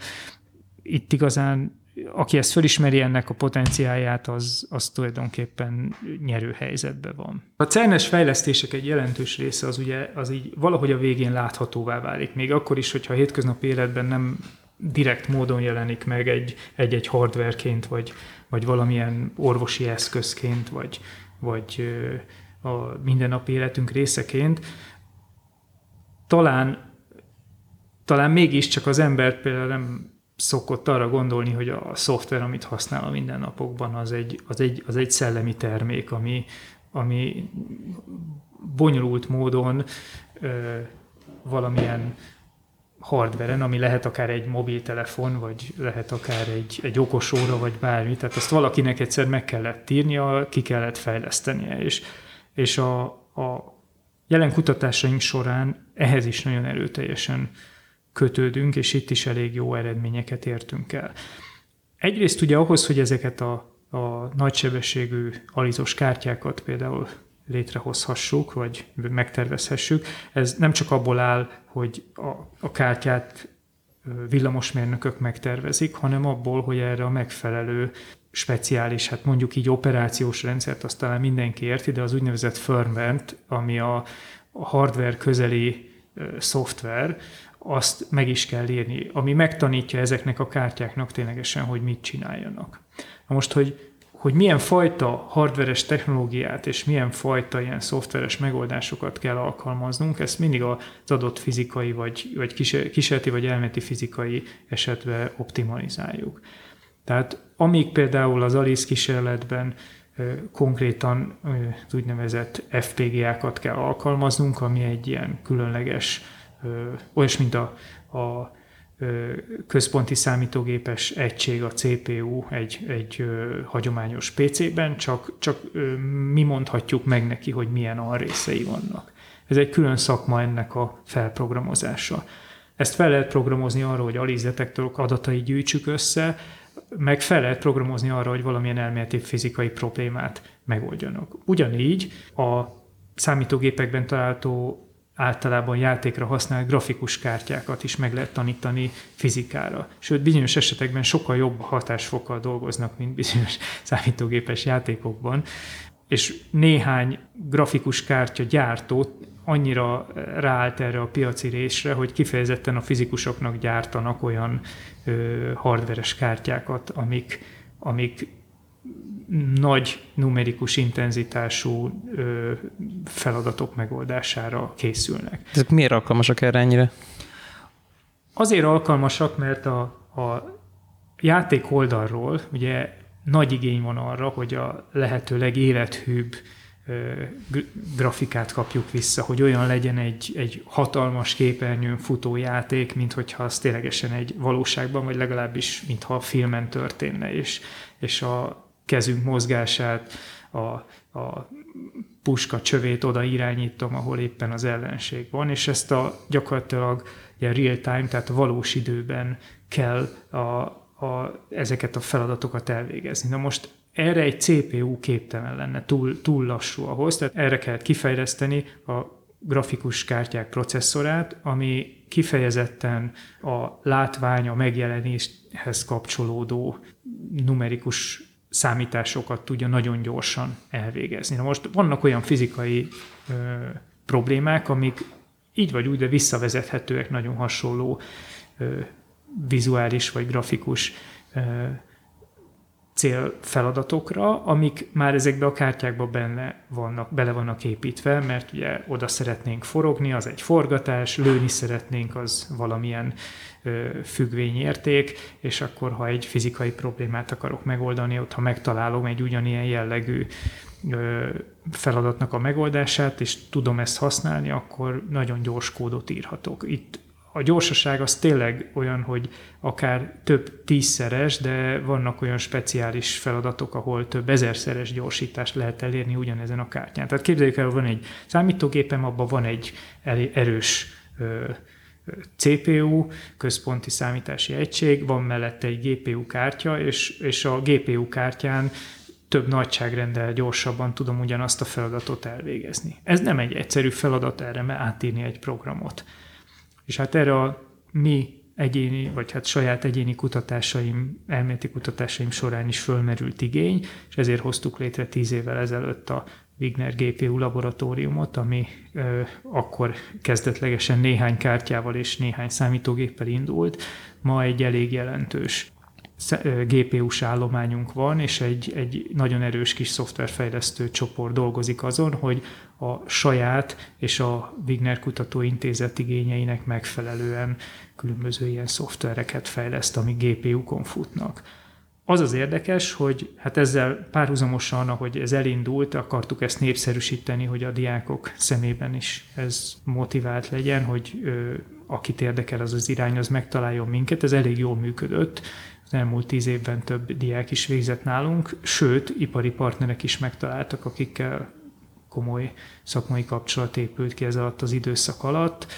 Itt igazán, aki ezt fölismeri ennek a potenciáját, az, az tulajdonképpen nyerő helyzetben van. A cernes fejlesztések egy jelentős része az ugye az így valahogy a végén láthatóvá válik, még akkor is, hogyha a hétköznapi életben nem direkt módon jelenik meg egy, egy-egy hardwareként, vagy, vagy valamilyen orvosi eszközként, vagy, vagy a mindennapi életünk részeként. Talán, talán mégiscsak az ember például nem szokott arra gondolni, hogy a szoftver, amit használ a mindennapokban, az egy, az egy, az egy szellemi termék, ami, ami bonyolult módon ö, valamilyen hardveren, ami lehet akár egy mobiltelefon, vagy lehet akár egy, egy okos óra, vagy bármi. Tehát azt valakinek egyszer meg kellett írnia, ki kellett fejlesztenie. És, és a, a jelen kutatásaink során ehhez is nagyon erőteljesen kötődünk, és itt is elég jó eredményeket értünk el. Egyrészt ugye ahhoz, hogy ezeket a, a nagysebességű alizos kártyákat például létrehozhassuk, vagy megtervezhessük. Ez nem csak abból áll, hogy a, a kártyát villamosmérnökök megtervezik, hanem abból, hogy erre a megfelelő speciális, hát mondjuk így operációs rendszert, azt talán mindenki érti, de az úgynevezett firmware-t, ami a, a hardware közeli e, szoftver, azt meg is kell írni, ami megtanítja ezeknek a kártyáknak ténylegesen, hogy mit csináljanak. Na most, hogy hogy milyen fajta hardveres technológiát és milyen fajta ilyen szoftveres megoldásokat kell alkalmaznunk, ezt mindig az adott fizikai, vagy, vagy kísérleti, vagy elméleti fizikai esetben optimalizáljuk. Tehát amíg például az ALICE kísérletben konkrétan az úgynevezett ef pé gé á-kat kell alkalmaznunk, ami egy ilyen különleges, olyas, mint a, a központi számítógépes egység, a cé pé u egy, egy hagyományos pé cé-ben, csak, csak mi mondhatjuk meg neki, hogy milyen alrészei vannak. Ez egy külön szakma ennek a felprogramozása. Ezt fel lehet programozni arra, hogy ALICE detektorok adatait gyűjtsük össze, meg fel lehet programozni arra, hogy valamilyen elméleti fizikai problémát megoldjanak. Ugyanígy a számítógépekben található általában játékra használt grafikus kártyákat is meg lehet tanítani fizikára. Sőt, bizonyos esetekben sokkal jobb hatásfokkal dolgoznak, mint bizonyos számítógépes játékokban. És néhány grafikus kártya gyártó annyira ráállt erre a piaci részre, hogy kifejezetten a fizikusoknak gyártanak olyan ö, hardveres kártyákat, amik, amik nagy numerikus intenzitású ö, feladatok megoldására készülnek. Ezek miért alkalmasak erre ennyire? Azért alkalmasak, mert a, a játék oldalról ugye nagy igény van arra, hogy a lehető legélethűbb grafikát kapjuk vissza, hogy olyan legyen egy, egy hatalmas képernyőn futó játék, mint hogyha az ténylegesen egy valóságban, vagy legalábbis mintha a filmen történne, és, és a kezünk mozgását, a, a puska csövét oda irányítom, ahol éppen az ellenség van, és ezt a gyakorlatilag ilyen real time, tehát valós időben kell a, a, ezeket a feladatokat elvégezni. Na most erre egy cé pé u képtelen lenne, túl, túl lassú ahhoz, tehát erre kell kifejleszteni a grafikus kártyák processzorát, ami kifejezetten a látvány, a megjelenéshez kapcsolódó numerikus számításokat tudja nagyon gyorsan elvégezni. Na most vannak olyan fizikai ö, problémák, amik így vagy úgy, de visszavezethetőek nagyon hasonló ö, vizuális vagy grafikus ö, célfeladatokra, amik már ezekbe a kártyákba benne vannak, bele vannak építve, mert ugye oda szeretnénk forogni, az egy forgatás, lőni szeretnénk, az valamilyen ö, függvényérték, és akkor, ha egy fizikai problémát akarok megoldani, ott ha megtalálom egy ugyanilyen jellegű ö, feladatnak a megoldását, és tudom ezt használni, akkor nagyon gyors kódot írhatok. Itt a gyorsaság az tényleg olyan, hogy akár több tízszeres, de vannak olyan speciális feladatok, ahol több ezerszeres gyorsítást lehet elérni ugyanezen a kártyán. Tehát képzeljük el, hogy van egy számítógépem, abban van egy erős cé pé u, központi számítási egység, van mellette egy gé pé u kártya, és, és a gé pé u kártyán több nagyságrendel gyorsabban tudom ugyanazt a feladatot elvégezni. Ez nem egy egyszerű feladat erre, mert átírni egy programot. És hát erre a mi egyéni, vagy hát saját egyéni kutatásaim, elméleti kutatásaim során is fölmerült igény, és ezért hoztuk létre tíz évvel ezelőtt a Wigner gé pé u laboratóriumot, ami ö, akkor kezdetlegesen néhány kártyával és néhány számítógéppel indult. Ma egy elég jelentős gé pé u-s állományunk van, és egy, egy nagyon erős kis szoftverfejlesztő csoport dolgozik azon, hogy a saját és a Wigner Kutatóintézet igényeinek megfelelően különböző ilyen szoftvereket fejleszt, ami gé pé u-kon futnak. Az az érdekes, hogy hát ezzel párhuzamosan, ahogy ez elindult, akartuk ezt népszerűsíteni, hogy a diákok szemében is ez motivált legyen, hogy ö, akit érdekel az az irány, az megtaláljon minket. Ez elég jól működött. Az elmúlt tíz évben több diák is végzett nálunk, sőt, ipari partnerek is megtaláltak, akikkel komoly szakmai kapcsolat épült ki ez alatt az időszak alatt,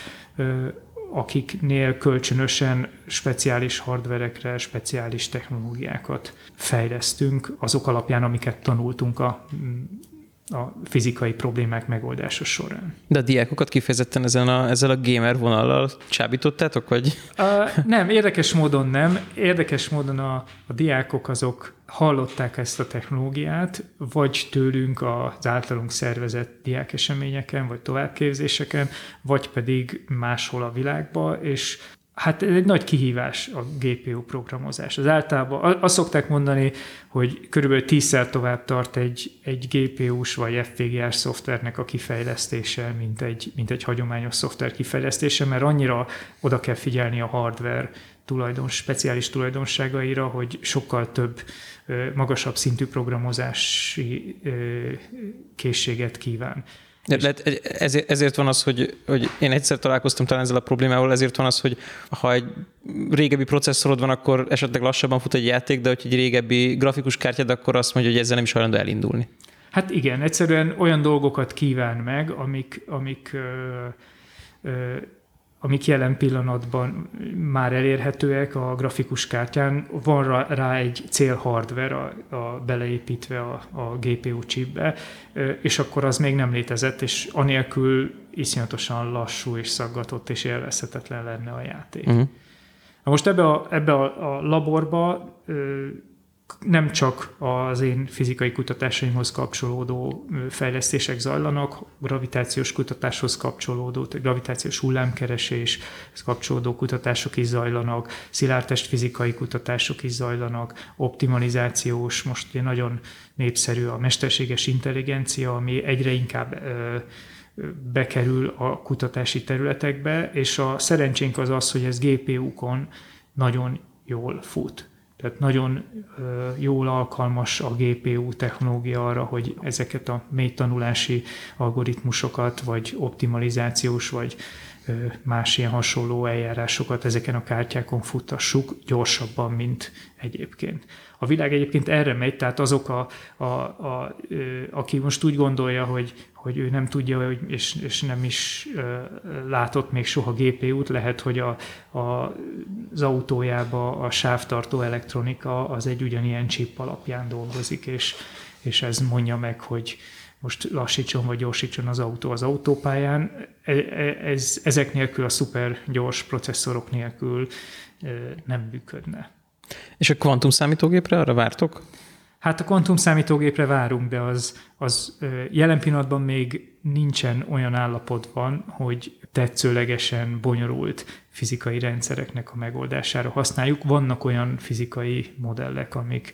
akiknél kölcsönösen speciális hardverekre, speciális technológiákat fejlesztünk, azok alapján, amiket tanultunk a, a fizikai problémák megoldása során. De a diákokat kifejezetten ezen a, ezzel a gamer vonallal csábítottátok, vagy? Uh, nem, érdekes módon nem. Érdekes módon a, a diákok azok hallották ezt a technológiát, vagy tőlünk az általunk szervezett diákeseményeken, vagy továbbképzéseken, vagy pedig máshol a világban, és hát ez egy nagy kihívás a gé pé u programozás. Az általában azt szokták mondani, hogy körülbelül tízszer tovább tart egy, egy gé pé u-s vagy ef pé gé á-s szoftvernek a kifejlesztése, mint egy, mint egy hagyományos szoftver kifejlesztése, mert annyira oda kell figyelni a hardware tulajdon, speciális tulajdonságaira, hogy sokkal több, magasabb szintű programozási készséget kíván. Ezért, ezért van az, hogy, hogy én egyszer találkoztam talán ezzel a problémával, ezért van az, hogy ha egy régebbi processzorod van, akkor esetleg lassabban fut egy játék, de hogy egy régebbi grafikus kártyád, akkor azt mondja, hogy ezzel nem is hajlandó elindulni. Hát igen, egyszerűen olyan dolgokat kíván meg, amik, amik ö, ö, amik jelen pillanatban már elérhetőek a grafikus kártyán, van rá egy célhardware a, a beleépítve a, a gé pé u chipbe, és akkor az még nem létezett, és anélkül iszonyatosan lassú és szaggatott és élvezhetetlen lenne a játék. Uh-huh. Na most ebbe a, ebbe a, a laborba nem csak az én fizikai kutatásaimhoz kapcsolódó fejlesztések zajlanak, gravitációs kutatáshoz kapcsolódó, gravitációs hullámkereséshez kapcsolódó kutatások is zajlanak, szilárdtestfizikai kutatások is zajlanak, optimalizációs, most ugye nagyon népszerű a mesterséges intelligencia, ami egyre inkább bekerül a kutatási területekbe, és a szerencsénk az az, hogy ez gé pé u-kon nagyon jól fut. Tehát nagyon jól alkalmas a gé pé u technológia arra, hogy ezeket a mély tanulási algoritmusokat, vagy optimalizációs, vagy más ilyen hasonló eljárásokat ezeken a kártyákon futtassuk gyorsabban, mint egyébként. A világ egyébként erre megy, tehát azok, a, a, a, aki most úgy gondolja, hogy, hogy ő nem tudja, és, és nem is látott még soha gé pé u-t, lehet, hogy a, a, az autójába a sávtartó elektronika az egy ugyanilyen chip alapján dolgozik, és, és ez mondja meg, hogy most lassítson vagy gyorsítson az autó az autópályán. Ez, ezek nélkül, a szuper gyors processzorok nélkül nem működne. És a kvantum számítógépre arra vártok? Hát a kvantum számítógépre várunk, de az, az jelen pillanatban még nincsen olyan állapotban, hogy tetszőlegesen bonyolult fizikai rendszereknek a megoldására használjuk. Vannak olyan fizikai modellek, amik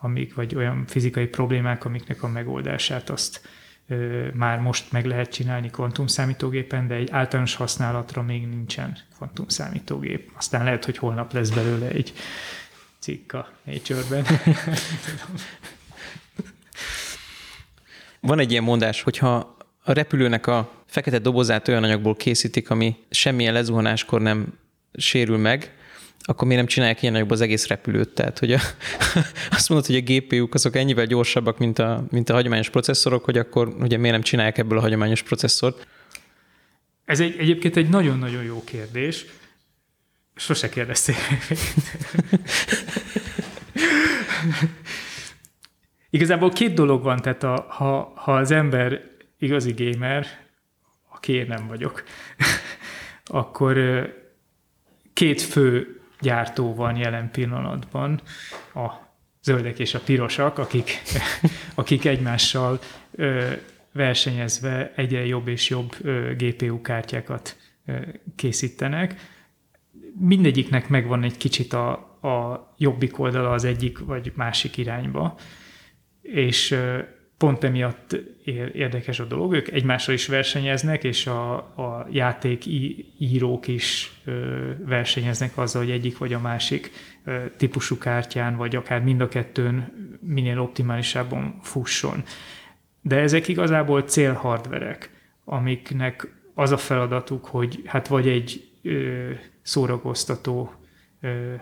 amik, vagy olyan fizikai problémák, amiknek a megoldását azt ö, már most meg lehet csinálni kvantumszámítógépen, de egy általános használatra még nincsen kvantumszámítógép. Aztán lehet, hogy holnap lesz belőle egy cikk a Nature-ben. Van egy ilyen mondás, hogyha a repülőnek a fekete dobozát olyan anyagból készítik, ami semmilyen lezuhanáskor nem sérül meg, akkor miért nem csinálják ilyen nagyobb az egész repülőt? Tehát, hogy a, azt mondod, hogy a gé pé u-k azok ennyivel gyorsabbak, mint a, mint a hagyományos processzorok, hogy akkor ugye miért nem csinálják ebből a hagyományos processzort? Ez egy, egyébként egy nagyon-nagyon jó kérdés. Sose kérdezték. Igazából két dolog van, tehát a, ha, ha az ember igazi gamer, aki én nem vagyok, akkor két fő gyártó van jelen pillanatban, a zöldek és a pirosak, akik, akik egymással ö, versenyezve egyre jobb és jobb ö, gé pé u kártyákat ö, készítenek. Mindegyiknek megvan egy kicsit a, a jobbik oldala az egyik vagy másik irányba, és ö, pont emiatt érdekes a dolog. Ők egymással is versenyeznek, és a, a játékírók is ö, versenyeznek azzal, hogy egyik vagy a másik ö, típusú kártyán, vagy akár mind a kettőn minél optimálisabban fusson. De ezek igazából célhardverek, amiknek az a feladatuk, hogy hát vagy egy ö, szórakoztató ö,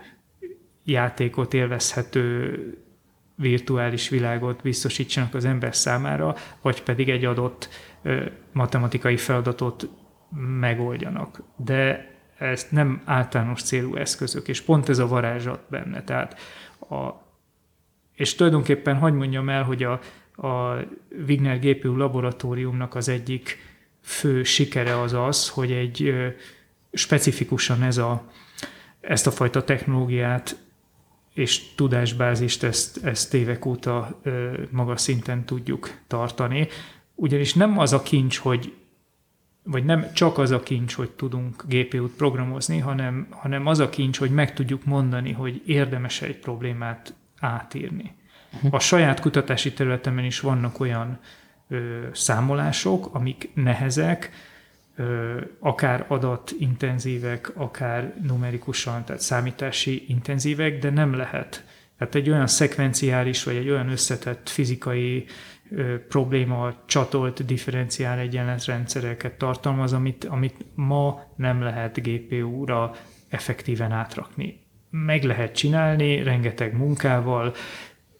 játékot élvezhető virtuális világot biztosítsanak az ember számára, vagy pedig egy adott ö, matematikai feladatot megoldjanak. De ezt nem általános célú eszközök, és pont ez a varázslat benne. Tehát a, és tulajdonképpen hadd mondjam el, hogy a, a Wigner gépű laboratóriumnak az egyik fő sikere az az, hogy egy ö, specifikusan ez a, ezt a fajta technológiát és tudásbázist ezt, ezt évek óta ö, magas szinten tudjuk tartani. Ugyanis nem az a kincs, hogy vagy nem csak az a kincs, hogy tudunk gé pé út programozni, hanem, hanem az a kincs, hogy meg tudjuk mondani, hogy érdemes egy problémát átírni. A saját kutatási területemen is vannak olyan ö, számolások, amik nehezek, ö, akár adatintenzívek, akár numerikusan, tehát számítási intenzívek, de nem lehet. Tehát egy olyan szekvenciális, vagy egy olyan összetett fizikai ö, probléma csatolt differenciál egyenletrendszereket tartalmaz, amit, amit ma nem lehet gé pé úra effektíven átrakni. Meg lehet csinálni, rengeteg munkával,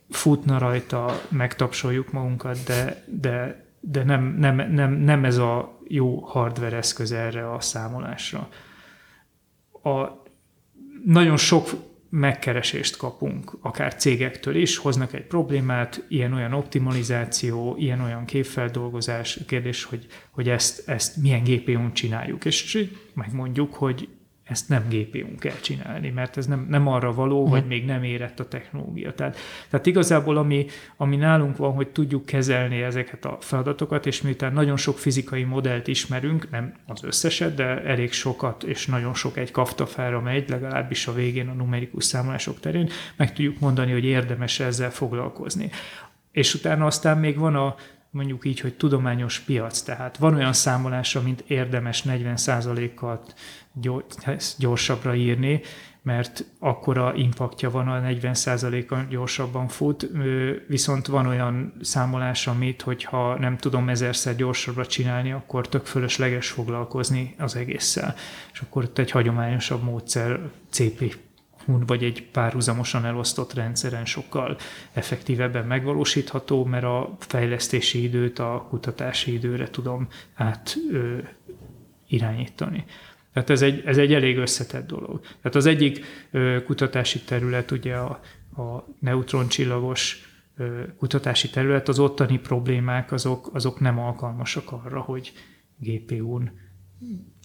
futna rajta, megtapsoljuk magunkat, de, de, de nem, nem, nem, nem ez a jó hardware eszköz erre a számolásra. A, nagyon sok megkeresést kapunk, akár cégektől is, hoznak egy problémát, ilyen-olyan optimalizáció, ilyen-olyan képfeldolgozás, kérdés, hogy, hogy ezt, ezt milyen gé pé ún csináljuk, és megmondjuk, hogy ezt nem gé pé ún kell csinálni, mert ez nem, nem arra való, vagy még nem érett a technológia. Tehát, tehát igazából ami, ami nálunk van, hogy tudjuk kezelni ezeket a feladatokat, és miután nagyon sok fizikai modellt ismerünk, nem az összeset, de elég sokat, és nagyon sok egy kaftafára megy, legalábbis a végén a numerikus számolások terén, meg tudjuk mondani, hogy érdemes ezzel foglalkozni. És utána aztán még van a, mondjuk így, hogy tudományos piac, tehát van olyan számolás, amit érdemes negyven százalékkal gyorsabbra írni, mert akkora impaktja van, a negyven százalékkal gyorsabban fut, viszont van olyan számolás, amit, hogyha nem tudom ezerszer gyorsabbra csinálni, akkor tök fölösleges foglalkozni az egésszel. És akkor ott egy hagyományosabb módszer cé pé vagy egy párhuzamosan elosztott rendszeren sokkal effektívebben megvalósítható, mert a fejlesztési időt a kutatási időre tudom át ö, irányítani. Tehát ez egy, ez egy elég összetett dolog. Tehát az egyik ö, kutatási terület, ugye a, a neutroncsillagos ö, kutatási terület, az ottani problémák azok, azok nem alkalmasak arra, hogy gé pé ún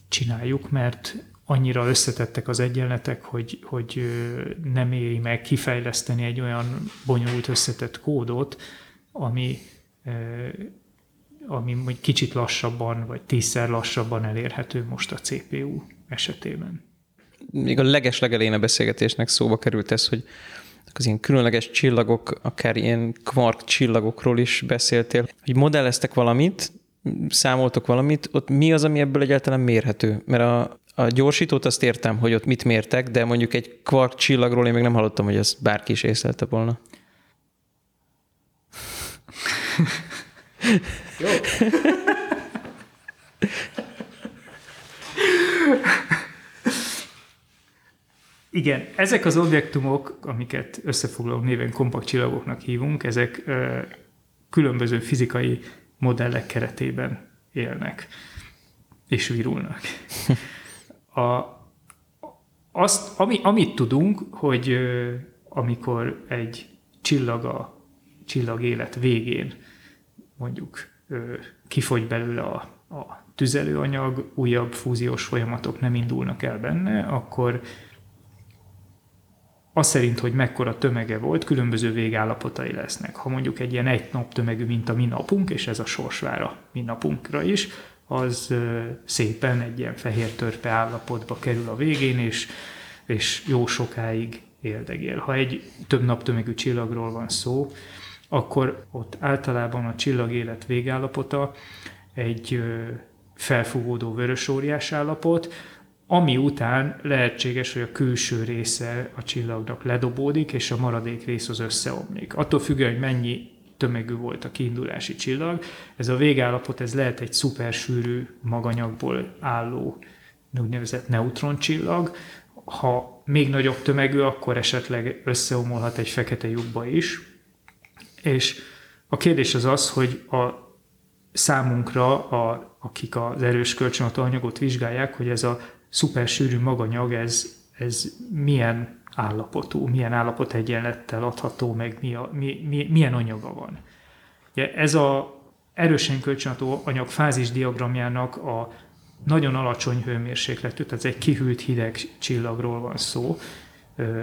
csináljuk, mert annyira összetettek az egyenletek, hogy, hogy nem éri meg kifejleszteni egy olyan bonyolult összetett kódot, ami, ami kicsit lassabban, vagy tízszer lassabban elérhető most a cé pé u esetében. Még a leges-legelején a beszélgetésnek szóba került ez, hogy az ilyen különleges csillagok, akár ilyen kvark csillagokról is beszéltél, hogy modelleztek valamit, számoltok valamit, ott mi az, ami ebből egyáltalán mérhető? Mert a A gyorsítót azt értem, hogy ott mit mértek, de mondjuk egy kvark csillagról én még nem hallottam, hogy ezt bárki is észlelte volna. Jó. Igen, ezek az objektumok, amiket összefoglaló néven kompakt csillagoknak hívunk, ezek ö, különböző fizikai modellek keretében élnek és virulnak. A, azt, ami, amit tudunk, hogy ö, amikor egy csillag a csillagélet végén mondjuk ö, kifogy belőle a, a tüzelőanyag, újabb fúziós folyamatok nem indulnak el benne, akkor az szerint, hogy mekkora tömege volt, különböző végállapotai lesznek. Ha mondjuk egy ilyen egy nap tömegű, mint a mi napunk, és ez a sorsvára mi napunkra is, az szépen egy ilyen fehér törpe állapotba kerül a végén, és, és jó sokáig éldegél. Ha egy több naptömegű csillagról van szó, akkor ott általában a csillagélet végállapota egy felfúvódó vörös óriás állapot, ami után lehetséges, hogy a külső része a csillagnak ledobódik, és a maradék rész az összeomlik. Attól függően, hogy mennyi tömegű volt a kiindulási csillag. Ez a végállapot, ez lehet egy szupersűrű maganyagból álló úgynevezett neutróncsillag. Ha még nagyobb tömegű, akkor esetleg összeomolhat egy fekete lyukba is. És a kérdés az az, hogy a számunkra, a, akik az erős kölcsönható anyagot vizsgálják, hogy ez a szupersűrű maganyag, ez, ez milyen állapotú, milyen állapot egyenlettel adható, meg mi a, mi, mi, milyen anyaga van. Ugye ez az erősen kölcsönható anyag fázis diagramjának a nagyon alacsony hőmérsékletű, tehát egy kihűlt hideg csillagról van szó,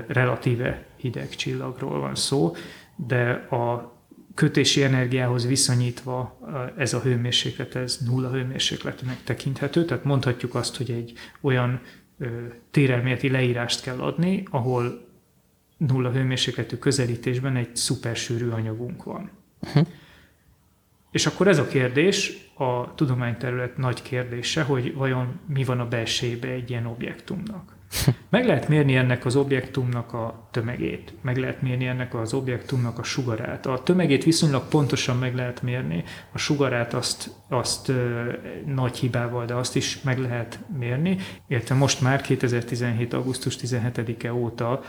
relatíve hideg csillagról van szó, de a kötési energiához viszonyítva ez a hőmérséklet, ez nulla hőmérsékletűnek tekinthető, tehát mondhatjuk azt, hogy egy olyan ö, térelméleti leírást kell adni, ahol nulla hőmérsékletű közelítésben egy szupersűrű anyagunk van. Uh-huh. És akkor ez a kérdés, a tudományterület nagy kérdése, hogy vajon mi van a belsejébe egy ilyen objektumnak. Meg lehet mérni ennek az objektumnak a tömegét, meg lehet mérni ennek az objektumnak a sugarát. A tömegét viszonylag pontosan meg lehet mérni, a sugarát azt, azt ö, nagy hibával, de azt is meg lehet mérni. Értem, most már kétezer-tizenhét. augusztus tizenhetedike óta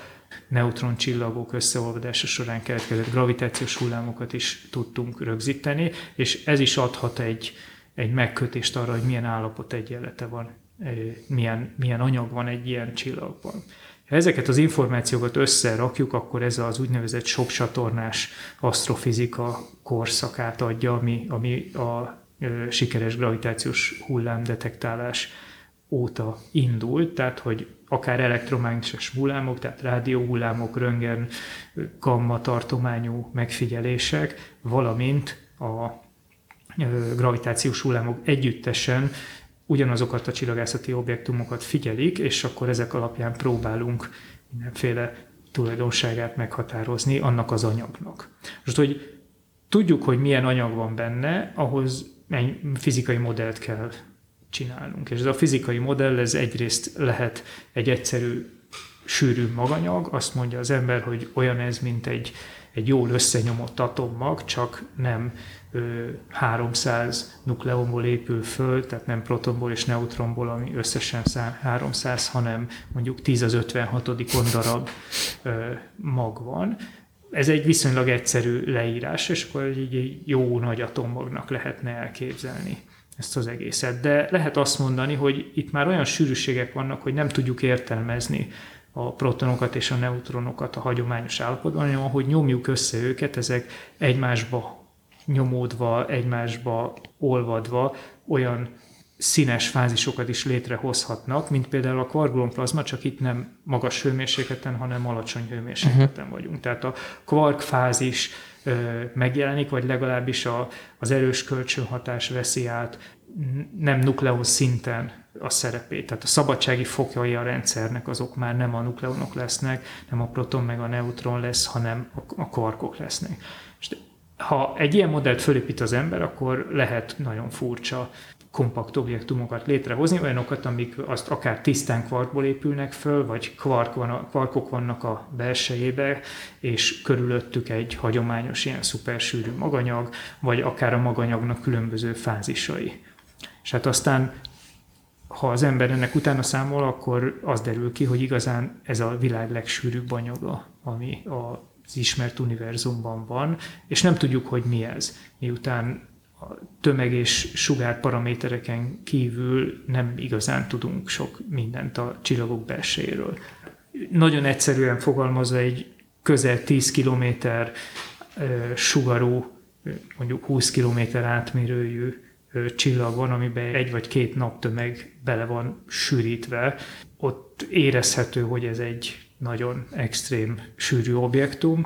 neutroncsillagok összeolvadása során keletkezett gravitációs hullámokat is tudtunk rögzíteni, és ez is adhat egy, egy megkötést arra, hogy milyen állapot egyenlete van. Milyen, milyen anyag van egy ilyen csillagban. Ha ezeket az információkat összerakjuk, akkor ez az úgynevezett sokcsatornás asztrofizika korszakát adja, ami, ami a ö, sikeres gravitációs hullámdetektálás óta indult, tehát hogy akár elektromágneses hullámok, tehát rádióhullámok, röntgen, gamma tartományú megfigyelések, valamint a ö, gravitációs hullámok együttesen ugyanazokat a csillagászati objektumokat figyelik, és akkor ezek alapján próbálunk mindenféle tulajdonságát meghatározni annak az anyagnak. Most, hogy tudjuk, hogy milyen anyag van benne, ahhoz egy fizikai modellt kell csinálnunk. És ez a fizikai modell, ez egyrészt lehet egy egyszerű, sűrű maganyag, azt mondja az ember, hogy olyan ez, mint egy, egy jól összenyomott atommag, csak nem háromszáz nukleumból épül föl, tehát nem protonból és neutronból, ami összesen háromszáz, hanem mondjuk tíz az ötvenhatodikon darab mag van. Ez egy viszonylag egyszerű leírás, és akkor egy jó nagy atommagnak lehetne elképzelni ezt az egészet. De lehet azt mondani, hogy itt már olyan sűrűségek vannak, hogy nem tudjuk értelmezni a protonokat és a neutronokat a hagyományos állapotban, hanem ahogy nyomjuk össze őket, ezek egymásba nyomódva, egymásba olvadva olyan színes fázisokat is létrehozhatnak, mint például a kvark-gluonplazma, csak itt nem magas hőmérsékleten, hanem alacsony hőmérsékleten uh-huh. vagyunk. Tehát a kvarkfázis ö, megjelenik, vagy legalábbis a, az erős kölcsönhatás veszi át nem nukleon szinten a szerepét. Tehát a szabadsági fokjai a rendszernek azok már nem a nukleonok lesznek, nem a proton meg a neutron lesz, hanem a, a kvarkok lesznek. Ha egy ilyen modellt fölépít az ember, akkor lehet nagyon furcsa kompakt objektumokat létrehozni, olyanokat, amik azt akár tisztán kvarkból épülnek föl, vagy kvark van a, kvarkok vannak a belsejébe, és körülöttük egy hagyományos ilyen szupersűrű maganyag, vagy akár a maganyagnak különböző fázisai. És hát aztán, ha az ember ennek utána számol, akkor az derül ki, hogy igazán ez a világ legsűrűbb anyaga, ami a az ismert univerzumban van, és nem tudjuk, hogy mi ez. Miután a tömeg és sugár paramétereken kívül nem igazán tudunk sok mindent a csillagok belsejéről. Nagyon egyszerűen fogalmazva egy közel tíz kilométer sugarú, mondjuk húsz kilométer átmérőjű csillag van, amiben egy vagy két naptömeg bele van sűrítve. Ott érezhető, hogy ez egy nagyon extrém, sűrű objektum.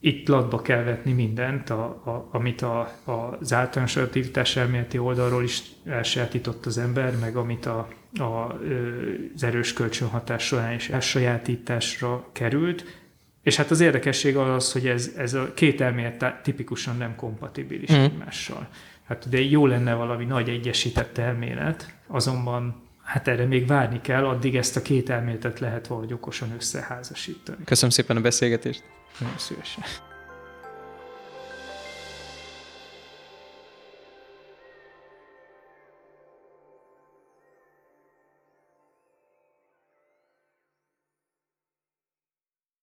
Itt latba kell vetni mindent, a, a, amit a, az általános relativitás elméleti oldalról is elsajátított az ember, meg amit a, a, az erős kölcsönhatás során is elsajátításra került. És hát az érdekesség az az, hogy ez, ez a két elmélet tipikusan nem kompatibilis mm. egymással. Hát de jó lenne valami nagy egyesített elmélet, azonban hát erre még várni kell, addig ezt a két elméletet lehet valahogy okosan összeházasítani. Köszönöm szépen a beszélgetést. Nagyon szívesen.